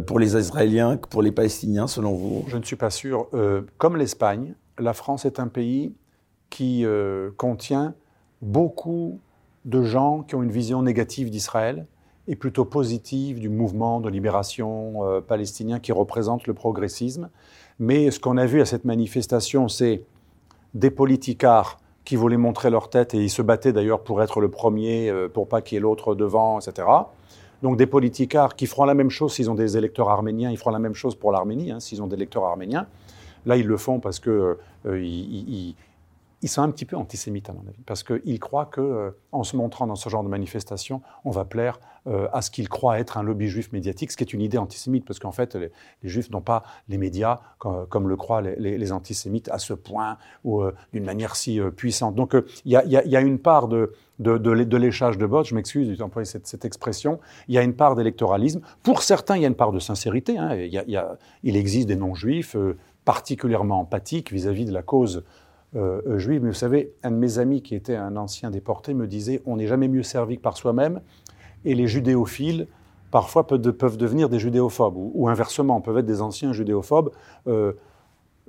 pour les Israéliens que pour les Palestiniens, selon vous ? Je ne suis pas sûr. Comme l'Espagne, la France est un pays qui contient beaucoup de gens qui ont une vision négative d'Israël et plutôt positive du mouvement de libération palestinien qui représente le progressisme. Mais ce qu'on a vu à cette manifestation, c'est des politicards qui voulaient montrer leur tête, et ils se battaient d'ailleurs pour être le premier, pour pas qu'il y ait l'autre devant, etc. Donc des politicards qui feront la même chose s'ils ont des électeurs arméniens, ils feront la même chose pour l'Arménie, s'ils ont des électeurs arméniens. Là, ils le font parce que ils sont un petit peu antisémites, à mon avis, parce qu'ils croient qu'en se montrant dans ce genre de manifestation, on va plaire à ce qu'ils croient être un lobby juif médiatique, ce qui est une idée antisémite, parce qu'en fait, les juifs n'ont pas les médias comme le croient les antisémites à ce point, ou d'une manière si puissante. Donc, il y a une part de léchage de bottes, je m'excuse d'employer cette expression, il y a une part d'électoralisme. Pour certains, il y a une part de sincérité. Il existe des non-juifs particulièrement empathiques vis-à-vis de la cause juive. Mais vous savez, un de mes amis qui était un ancien déporté me disait « on n'est jamais mieux servi que par soi-même » et les judéophiles parfois peuvent devenir des judéophobes ou inversement, peuvent être des anciens judéophobes.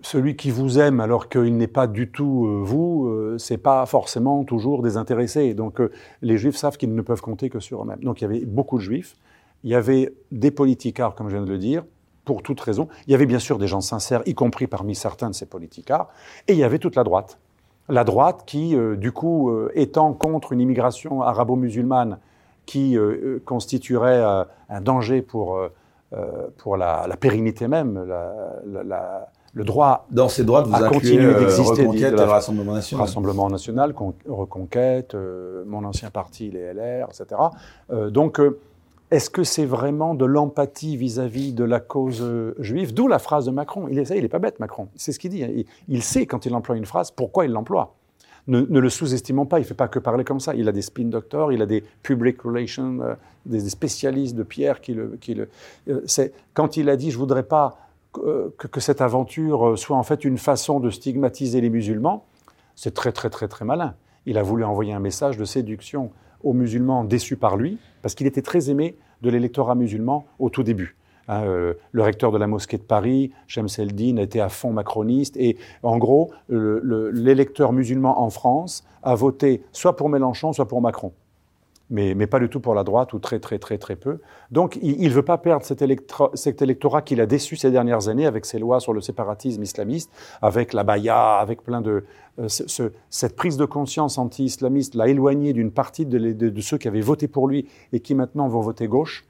Celui qui vous aime alors qu'il n'est pas du tout vous, c'est pas forcément toujours désintéressé. Donc les juifs savent qu'ils ne peuvent compter que sur eux-mêmes. Donc il y avait beaucoup de juifs, il y avait des politicards comme je viens de le dire, pour toutes raisons. Il y avait bien sûr des gens sincères, y compris parmi certains de ces politicards, et il y avait toute la droite. La droite qui, étant contre une immigration arabo-musulmane qui constituerait un danger pour la pérennité même, le droit dans ces droits à continuer d'exister. Reconquête et Rassemblement National. Rassemblement National, Reconquête, mon ancien parti, les LR, etc. Est-ce que c'est vraiment de l'empathie vis-à-vis de la cause juive ? D'où la phrase de Macron. Il n'est pas bête, Macron. C'est ce qu'il dit. Il sait, quand il emploie une phrase, pourquoi il l'emploie. Ne le sous-estimons pas. Il ne fait pas que parler comme ça. Il a des spin doctors, il a des public relations, des spécialistes de pierre quand il a dit « je ne voudrais pas que cette aventure soit en fait une façon de stigmatiser les musulmans », c'est très, très, très, très malin. Il a voulu envoyer un message de séduction aux musulmans déçus par lui, parce qu'il était très aimé de l'électorat musulman au tout début. Le recteur de la mosquée de Paris, Shems el-Din, était à fond macroniste, et en gros, l'électeur musulman en France a voté soit pour Mélenchon, soit pour Macron. Mais pas du tout pour la droite, ou très très très très peu. Donc il ne veut pas perdre cet électorat qu'il a déçu ces dernières années avec ses lois sur le séparatisme islamiste, avec la baïa, avec plein de... cette prise de conscience anti-islamiste l'a éloigné d'une partie de ceux qui avaient voté pour lui et qui maintenant vont voter gauche,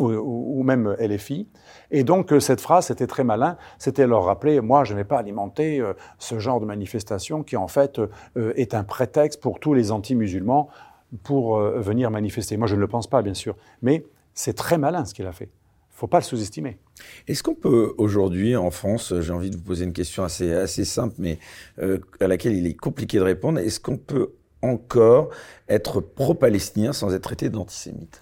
ou même LFI. Et donc cette phrase, c'était très malin, c'était leur rappeler « moi je ne vais pas alimenter ce genre de manifestation qui en fait est un prétexte pour tous les anti-musulmans » pour venir manifester. Moi, je ne le pense pas, bien sûr. Mais c'est très malin, ce qu'il a fait. Il ne faut pas le sous-estimer. Est-ce qu'on peut, aujourd'hui, en France, j'ai envie de vous poser une question assez simple, mais à laquelle il est compliqué de répondre. Est-ce qu'on peut encore être pro-palestinien sans être traité d'antisémite ?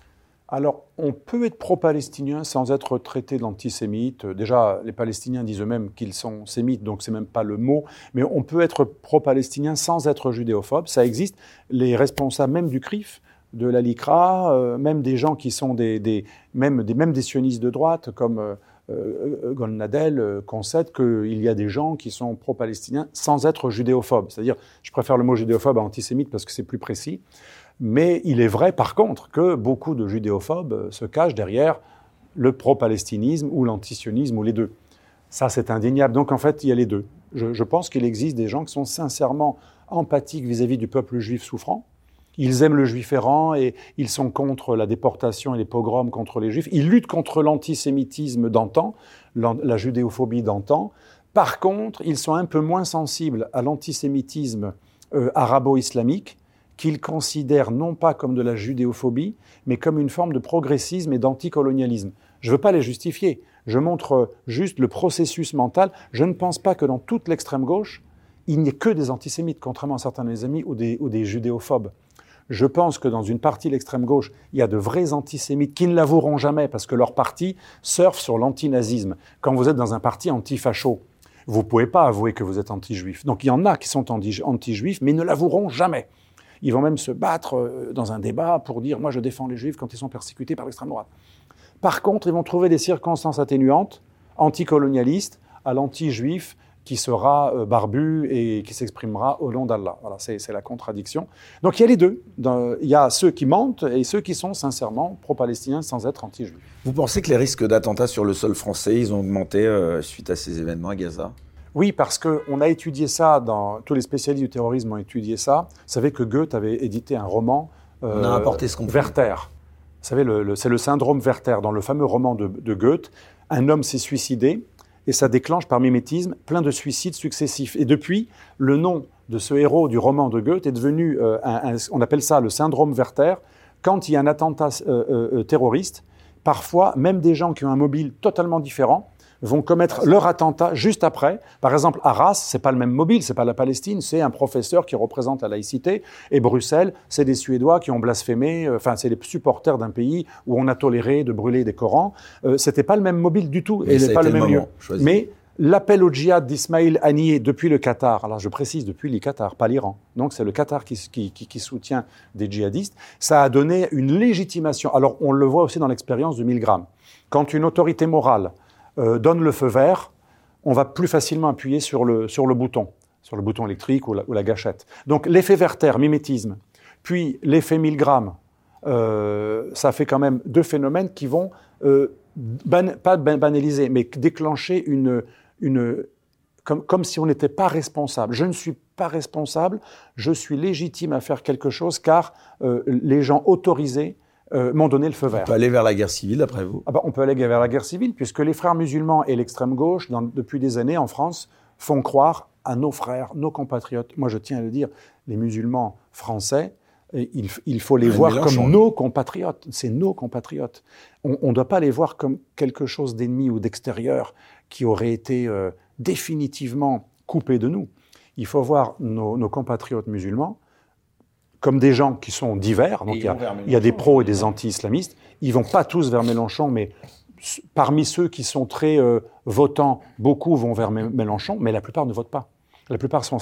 Alors, on peut être pro-palestinien sans être traité d'antisémite. Déjà, les Palestiniens disent eux-mêmes qu'ils sont sémites, donc c'est même pas le mot. Mais on peut être pro-palestinien sans être judéophobe. Ça existe. Les responsables, même du CRIF, de la LICRA, même des gens qui sont des sionistes de droite, comme Golnadel, concède qu'il y a des gens qui sont pro-palestiniens sans être judéophobes. C'est-à-dire, je préfère le mot judéophobe à antisémite parce que c'est plus précis. Mais il est vrai, par contre, que beaucoup de judéophobes se cachent derrière le pro-palestinisme ou l'antisionisme, ou les deux. Ça, c'est indéniable. Donc, en fait, il y a les deux. Je pense qu'il existe des gens qui sont sincèrement empathiques vis-à-vis du peuple juif souffrant. Ils aiment le juif errant et ils sont contre la déportation et les pogroms contre les juifs. Ils luttent contre l'antisémitisme d'antan, la judéophobie d'antan. Par contre, ils sont un peu moins sensibles à l'antisémitisme arabo-islamique, qu'il considère non pas comme de la judéophobie, mais comme une forme de progressisme et d'anticolonialisme. Je ne veux pas les justifier, je montre juste le processus mental. Je ne pense pas que dans toute l'extrême-gauche, il n'y ait que des antisémites, contrairement à certains de mes amis, ou des judéophobes. Je pense que dans une partie de l'extrême-gauche, il y a de vrais antisémites qui ne l'avoueront jamais parce que leur parti surfe sur l'antinazisme. Quand vous êtes dans un parti anti-facho, vous ne pouvez pas avouer que vous êtes anti-juif. Donc il y en a qui sont anti-juifs, mais ne l'avoueront jamais. Ils vont même se battre dans un débat pour dire « moi je défends les juifs quand ils sont persécutés par l'extrême droite ». Par contre, ils vont trouver des circonstances atténuantes, anticolonialistes, à l'anti-juif qui sera barbu et qui s'exprimera au nom d'Allah. Voilà, c'est la contradiction. Donc il y a les deux. Il y a ceux qui mentent et ceux qui sont sincèrement pro-palestiniens sans être anti-juifs. Vous pensez que les risques d'attentats sur le sol français, ils ont augmenté suite à ces événements à Gaza ? Oui, parce qu'on a étudié ça, tous les spécialistes du terrorisme ont étudié ça. Vous savez que Goethe avait édité un roman, Werther. Vous savez, c'est le syndrome Werther. Dans le fameux roman de Goethe, un homme s'est suicidé et ça déclenche par mimétisme plein de suicides successifs. Et depuis, le nom de ce héros du roman de Goethe est devenu, on appelle ça le syndrome Werther. Quand il y a un attentat terroriste, parfois même des gens qui ont un mobile totalement différent vont commettre leur attentat juste après. Par exemple, Arras, c'est pas le même mobile, c'est pas la Palestine, c'est un professeur qui représente la laïcité. Et Bruxelles, c'est des Suédois qui ont blasphémé, c'est les supporters d'un pays où on a toléré de brûler des Corans. C'était pas le même mobile du tout, et pas le même lieu. Mais l'appel au djihad d'Ismaïl Haniyeh depuis le Qatar, alors je précise, depuis le Qatar, pas l'Iran, donc c'est le Qatar qui soutient des djihadistes, ça a donné une légitimation. Alors on le voit aussi dans l'expérience de Milgram. Quand une autorité morale donne le feu vert, on va plus facilement appuyer sur le bouton électrique ou la gâchette. Donc l'effet Werther, mimétisme, puis l'effet Milgram, ça fait quand même deux phénomènes qui vont, banaliser, mais déclencher comme si on n'était pas responsable. Je ne suis pas responsable, je suis légitime à faire quelque chose car les gens autorisés m'ont donné le feu vert. On peut aller vers la guerre civile, après vous ? On peut aller vers la guerre civile, puisque les frères musulmans et l'extrême-gauche, depuis des années en France, font croire à nos frères, nos compatriotes. Moi, je tiens à le dire, les musulmans français, il faut les voir comme nos compatriotes. C'est nos compatriotes. On ne doit pas les voir comme quelque chose d'ennemi ou d'extérieur qui aurait été définitivement coupé de nous. Il faut voir nos compatriotes musulmans comme des gens qui sont divers, donc il y a des pros et des anti-islamistes. Ils ne vont pas tous vers Mélenchon, mais parmi ceux qui sont très votants, beaucoup vont vers Mélenchon, mais la plupart ne votent pas. La plupart sont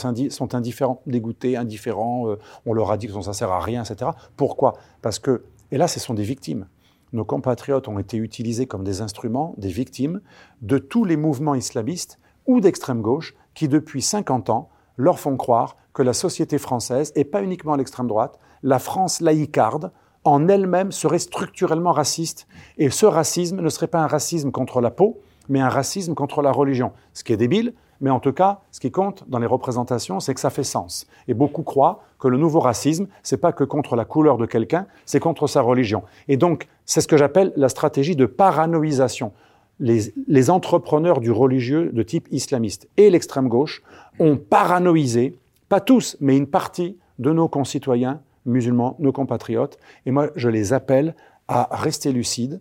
indifférents, dégoûtés, indifférents, on leur a dit que ça ne sert à rien, etc. Pourquoi ? Parce que, et là ce sont des victimes, nos compatriotes ont été utilisés comme des instruments, des victimes, de tous les mouvements islamistes ou d'extrême-gauche qui depuis 50 ans leur font croire que la société française, et pas uniquement l'extrême droite, la France laïcarde, en elle-même serait structurellement raciste. Et ce racisme ne serait pas un racisme contre la peau, mais un racisme contre la religion. Ce qui est débile, mais en tout cas, ce qui compte dans les représentations, c'est que ça fait sens. Et beaucoup croient que le nouveau racisme, c'est pas que contre la couleur de quelqu'un, c'est contre sa religion. Et donc, c'est ce que j'appelle la stratégie de paranoïsation. Les entrepreneurs du religieux de type islamiste et l'extrême-gauche ont paranoïsé, pas tous, mais une partie de nos concitoyens musulmans, nos compatriotes. Et moi, je les appelle à rester lucides,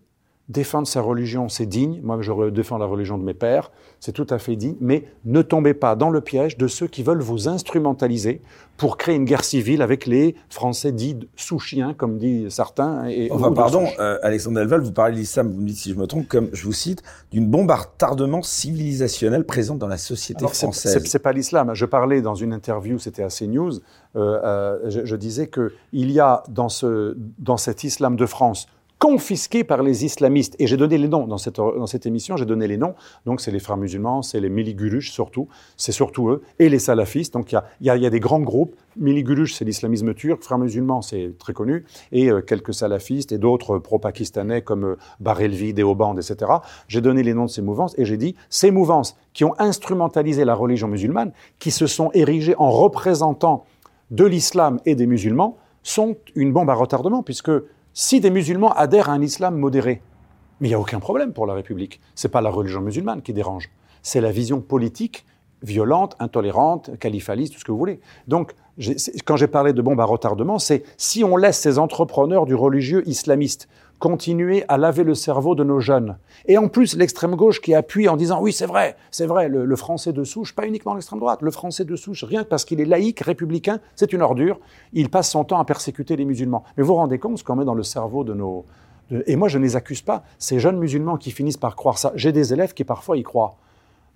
défendre sa religion, c'est digne. Moi, je défends la religion de mes pères, c'est tout à fait digne. Mais ne tombez pas dans le piège de ceux qui veulent vous instrumentaliser pour créer une guerre civile avec les Français dits sous-chiens, comme disent certains. Alexandre Delval, vous parlez de l'islam, vous me dites, si je me trompe, comme je vous cite, d'une bombe à retardement civilisationnel présente dans la société française. C'est pas l'islam. Je parlais dans une interview, c'était à CNews, je disais qu'il y a dans cet islam de France confisqués par les islamistes. Et j'ai donné les noms dans cette émission, j'ai donné les noms. Donc c'est les frères musulmans, c'est les miliguluches surtout, c'est surtout eux, et les salafistes. Donc il y a des grands groupes. Miliguluches, c'est l'islamisme turc, frères musulmans, c'est très connu, et quelques salafistes et d'autres pro-pakistanais comme Bar Elvi, Deoband, etc. J'ai donné les noms de ces mouvances et j'ai dit ces mouvances qui ont instrumentalisé la religion musulmane, qui se sont érigées en représentants de l'islam et des musulmans, sont une bombe à retardement, puisque si des musulmans adhèrent à un islam modéré, mais il n'y a aucun problème pour la République. Ce n'est pas la religion musulmane qui dérange. C'est la vision politique, violente, intolérante, califaliste, tout ce que vous voulez. Donc, Quand j'ai parlé de bombe à retardement, c'est si on laisse ces entrepreneurs du religieux islamiste continuer à laver le cerveau de nos jeunes, et en plus l'extrême gauche qui appuie en disant « oui, c'est vrai, le français de souche, pas uniquement l'extrême droite, le français de souche, rien que parce qu'il est laïque, républicain, c'est une ordure, il passe son temps à persécuter les musulmans ». Mais vous vous rendez compte ce qu'on met dans le cerveau de nos... Et moi, je ne les accuse pas, ces jeunes musulmans qui finissent par croire ça. J'ai des élèves qui parfois y croient.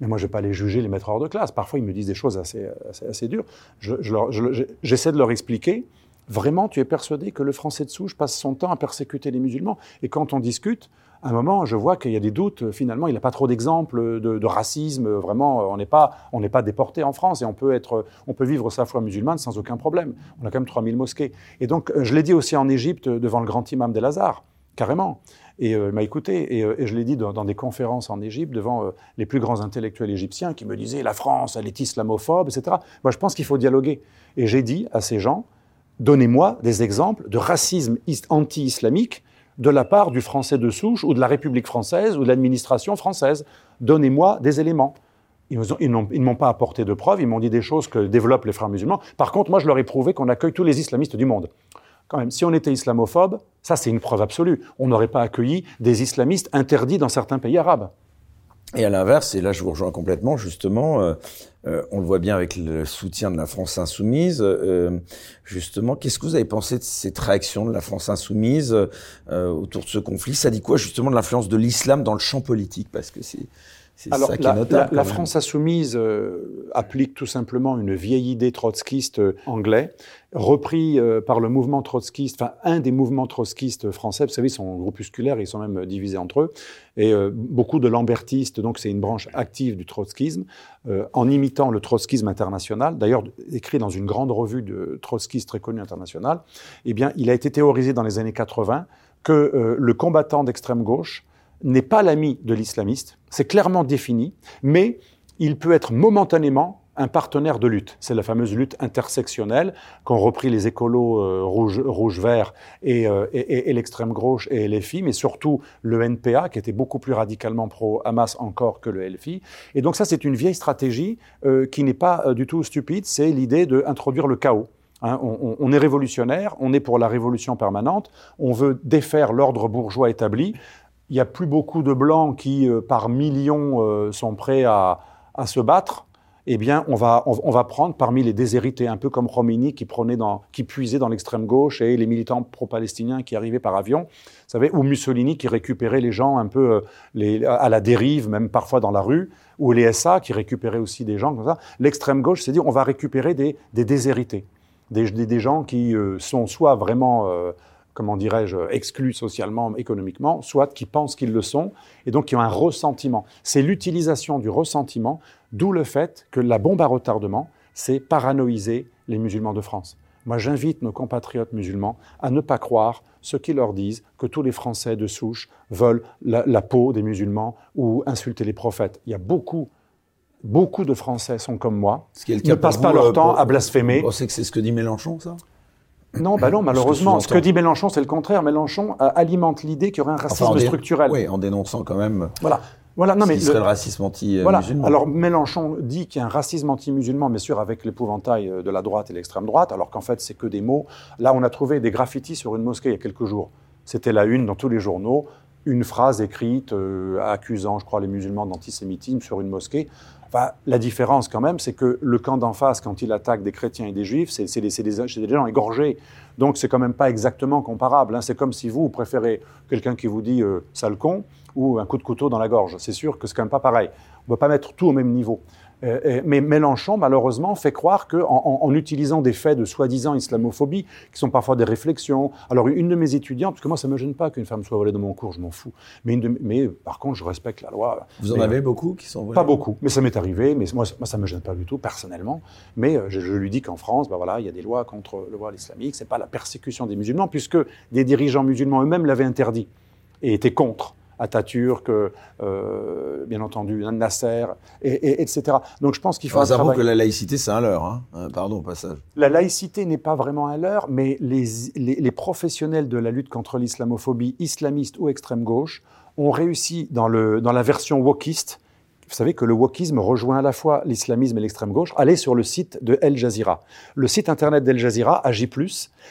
Mais moi, je ne vais pas les juger, les mettre hors de classe. Parfois, ils me disent des choses assez dures. J'essaie de leur expliquer. Vraiment, tu es persuadé que le français de souche passe son temps à persécuter les musulmans. Et quand on discute, à un moment, je vois qu'il y a des doutes. Finalement, il n'a pas trop d'exemples de racisme. Vraiment, on n'est pas déporté en France et on peut vivre sa foi musulmane sans aucun problème. On a quand même 3000 mosquées. Et donc, je l'ai dit aussi en Égypte devant le grand imam Del-Azhar, carrément. Et il m'a écouté, et je l'ai dit dans des conférences en Égypte devant les plus grands intellectuels égyptiens qui me disaient « la France, elle est islamophobe, etc. » Moi, je pense qu'il faut dialoguer. Et j'ai dit à ces gens « donnez-moi des exemples de racisme anti-islamique de la part du français de souche ou de la République française ou de l'administration française. Donnez-moi des éléments. » Ils ne m'ont pas apporté de preuves, ils m'ont dit des choses que développent les frères musulmans. Par contre, moi, je leur ai prouvé qu'on accueille tous les islamistes du monde. Quand même, si on était islamophobe, ça c'est une preuve absolue. On n'aurait pas accueilli des islamistes interdits dans certains pays arabes. Et à l'inverse, et là je vous rejoins complètement, justement, on le voit bien avec le soutien de la France insoumise, justement, qu'est-ce que vous avez pensé de cette réaction de la France insoumise autour de ce conflit ? Ça dit quoi justement de l'influence de l'islam dans le champ politique ? Parce que c'est alors, ça qui est notable. La France insoumise applique tout simplement une vieille idée trotskiste anglaise, repris par le mouvement trotskiste, enfin un des mouvements trotskistes français. Vous savez, ils sont groupusculaires, ils sont même divisés entre eux, et beaucoup de lambertistes, donc c'est une branche active du trotskisme, en imitant le trotskisme international, d'ailleurs écrit dans une grande revue de trotskistes très connue internationale. Eh bien, il a été théorisé dans les années 80 que le combattant d'extrême gauche n'est pas l'ami de l'islamiste, c'est clairement défini, mais il peut être momentanément un partenaire de lutte. C'est la fameuse lutte intersectionnelle qu'ont repris les écolos rouge-vert et l'extrême gauche et LFI, mais surtout le NPA, qui était beaucoup plus radicalement pro-Hamas encore que le LFI. Et donc ça, c'est une vieille stratégie qui n'est pas du tout stupide, c'est l'idée d'introduire le chaos. Hein, on est révolutionnaire, on est pour la révolution permanente, on veut défaire l'ordre bourgeois établi. Il n'y a plus beaucoup de Blancs qui, par millions, sont prêts à se battre. Eh bien, on va prendre parmi les déshérités, un peu comme Khomeini qui puisait dans l'extrême gauche et les militants pro-palestiniens qui arrivaient par avion, vous savez, ou Mussolini qui récupérait les gens un peu à la dérive, même parfois dans la rue, ou les SA qui récupéraient aussi des gens comme ça. L'extrême gauche s'est dit, on va récupérer des déshérités, des gens qui sont soit vraiment... comment dirais-je, exclus socialement, économiquement, soit qui pensent qu'ils le sont, et donc qui ont un ressentiment. C'est l'utilisation du ressentiment, d'où le fait que la bombe à retardement, c'est paranoïser les musulmans de France. Moi, j'invite nos compatriotes musulmans à ne pas croire ceux qui leur disent que tous les Français de souche veulent la peau des musulmans ou insulter les prophètes. Il y a beaucoup de Français sont comme moi, ne passent pas leur temps à blasphémer. Vous pensez que c'est ce que dit Mélenchon, ça ? Non, bah non, malheureusement. Ce que dit Mélenchon, c'est le contraire. Mélenchon alimente l'idée qu'il y aurait un racisme structurel. Oui, en dénonçant quand même ce qui serait le racisme anti-musulman. Voilà. Alors Mélenchon dit qu'il y a un racisme anti-musulman, bien sûr, avec l'épouvantail de la droite et l'extrême droite, alors qu'en fait, c'est que des mots. Là, on a trouvé des graffitis sur une mosquée il y a quelques jours. C'était la une dans tous les journaux, une phrase écrite accusant, je crois, les musulmans d'antisémitisme sur une mosquée. Enfin, la différence, quand même, c'est que le camp d'en face, quand il attaque des chrétiens et des juifs, c'est des gens égorgés. Donc, c'est quand même pas exactement comparable. Hein. C'est comme si vous préférez quelqu'un qui vous dit « sale con » ou un coup de couteau dans la gorge. C'est sûr que c'est quand même pas pareil. On ne peut pas mettre tout au même niveau. Mais Mélenchon, malheureusement, fait croire qu'en utilisant des faits de soi-disant islamophobie, qui sont parfois des réflexions... Alors, une de mes étudiantes, parce que moi, ça ne me gêne pas qu'une femme soit volée dans mon cours, je m'en fous. Mais par contre, je respecte la loi. Vous en avez beaucoup qui sont volés ? Pas beaucoup, mais ça m'est arrivé. Mais moi ça ne me gêne pas du tout, personnellement. Mais je lui dis qu'en France, il y a des lois contre le voile islamique. Ce n'est pas la persécution des musulmans, puisque des dirigeants musulmans eux-mêmes l'avaient interdit et étaient contre. Atatürk, bien entendu, Nasser, etc. Donc je pense qu'il faut... J'avoue que la laïcité, c'est un leurre, pardon au passage. La laïcité n'est pas vraiment un leurre, mais les professionnels de la lutte contre l'islamophobie, islamiste ou extrême gauche, ont réussi dans la version wokiste, Vous savez que le wokisme rejoint à la fois l'islamisme et l'extrême-gauche. Allez sur le site de El Jazeera. Le site internet d'El Jazeera, AG+,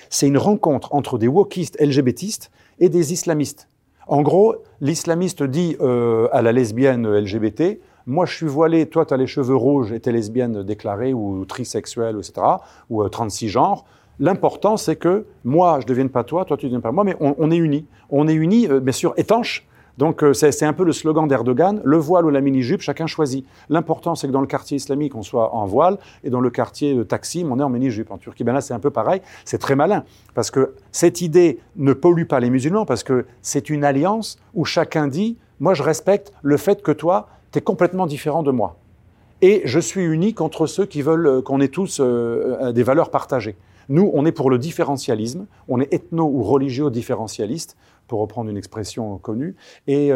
c'est une rencontre entre des wokistes LGBTistes et des islamistes. En gros, l'islamiste dit à la lesbienne LGBT, « Moi, je suis voilée, toi, tu as les cheveux rouges et tu es lesbienne déclarée ou trisexuelle, etc., ou transgenre. L'important, c'est que moi, je ne devienne pas toi, toi, tu ne deviens pas moi, mais on est unis. On est unis, bien sûr, étanches. Donc, c'est un peu le slogan d'Erdogan, le voile ou la mini-jupe, chacun choisit. L'important, c'est que dans le quartier islamique, on soit en voile, et dans le quartier de Taksim, on est en mini-jupe. En Turquie, ben là, c'est un peu pareil. C'est très malin, parce que cette idée ne pollue pas les musulmans, parce que c'est une alliance où chacun dit, moi, je respecte le fait que toi, t'es complètement différent de moi. Et je suis uni contre ceux qui veulent qu'on ait tous des valeurs partagées. Nous, on est pour le différentialisme, on est ethno- ou religio-différentialiste, pour reprendre une expression connue, et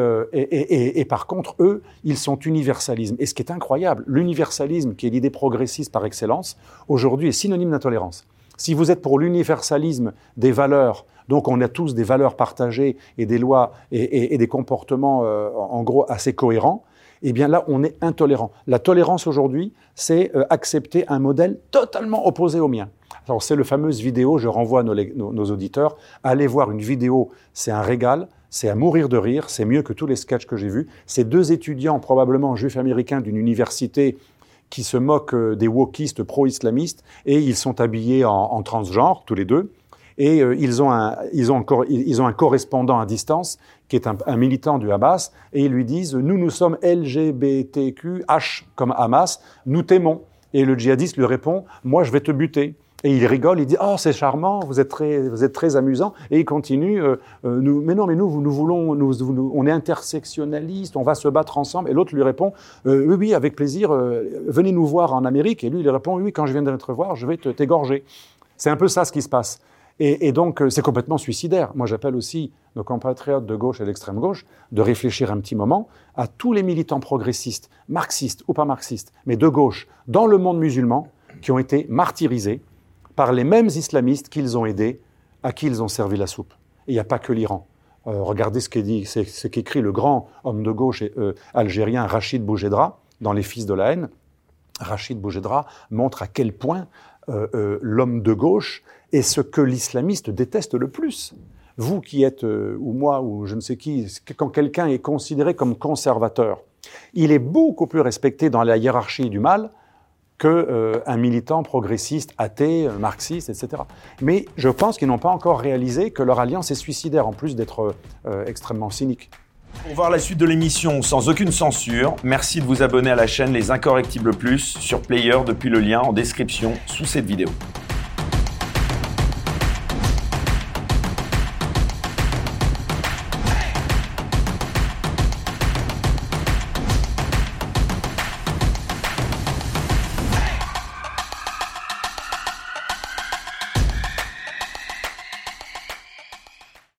par contre, eux, ils sont universalisme. Et ce qui est incroyable, l'universalisme, qui est l'idée progressiste par excellence, aujourd'hui est synonyme d'intolérance. Si vous êtes pour l'universalisme des valeurs, donc on a tous des valeurs partagées et des lois et des comportements, en gros, assez cohérents, eh bien là, on est intolérant. La tolérance aujourd'hui, c'est accepter un modèle totalement opposé au mien. Alors, c'est la fameuse vidéo, je renvoie nos auditeurs, allez voir une vidéo, c'est un régal, c'est à mourir de rire, c'est mieux que tous les sketchs que j'ai vus. C'est deux étudiants, probablement juifs américains d'une université, qui se moquent des wokistes pro-islamistes, et ils sont habillés en transgenre, tous les deux. Et ils ont un correspondant à distance qui est un militant du Hamas, et ils lui disent « Nous sommes LGBTQH comme Hamas, nous t'aimons ». Et le djihadiste lui répond « Moi, je vais te buter ». Et il rigole, il dit « Oh, c'est charmant, vous êtes très amusant ». Et il continue « Nous, on est intersectionnalistes, on va se battre ensemble ». Et l'autre lui répond « Oui, avec plaisir, venez nous voir en Amérique ». Et lui, il répond « Oui, quand je viens de te voir, je vais t'égorger ». C'est un peu ça ce qui se passe. Et donc, c'est complètement suicidaire. Moi, j'appelle aussi nos compatriotes de gauche et d'extrême gauche de réfléchir un petit moment à tous les militants progressistes, marxistes ou pas marxistes, mais de gauche, dans le monde musulman, qui ont été martyrisés par les mêmes islamistes qu'ils ont aidés, à qui ils ont servi la soupe. Et il n'y a pas que l'Iran. Regardez ce qu'écrit le grand homme de gauche algérien Rachid Boujedra dans « Les fils de la haine ». Rachid Boujedra montre à quel point l'homme de gauche est ce que l'islamiste déteste le plus. Vous qui êtes, ou moi, ou je ne sais qui, quand quelqu'un est considéré comme conservateur, il est beaucoup plus respecté dans la hiérarchie du mal qu'un militant progressiste, athée, marxiste, etc. Mais je pense qu'ils n'ont pas encore réalisé que leur alliance est suicidaire, en plus d'être extrêmement cynique. Pour voir la suite de l'émission sans aucune censure, merci de vous abonner à la chaîne Les Incorrectibles Plus sur Player depuis le lien en description sous cette vidéo.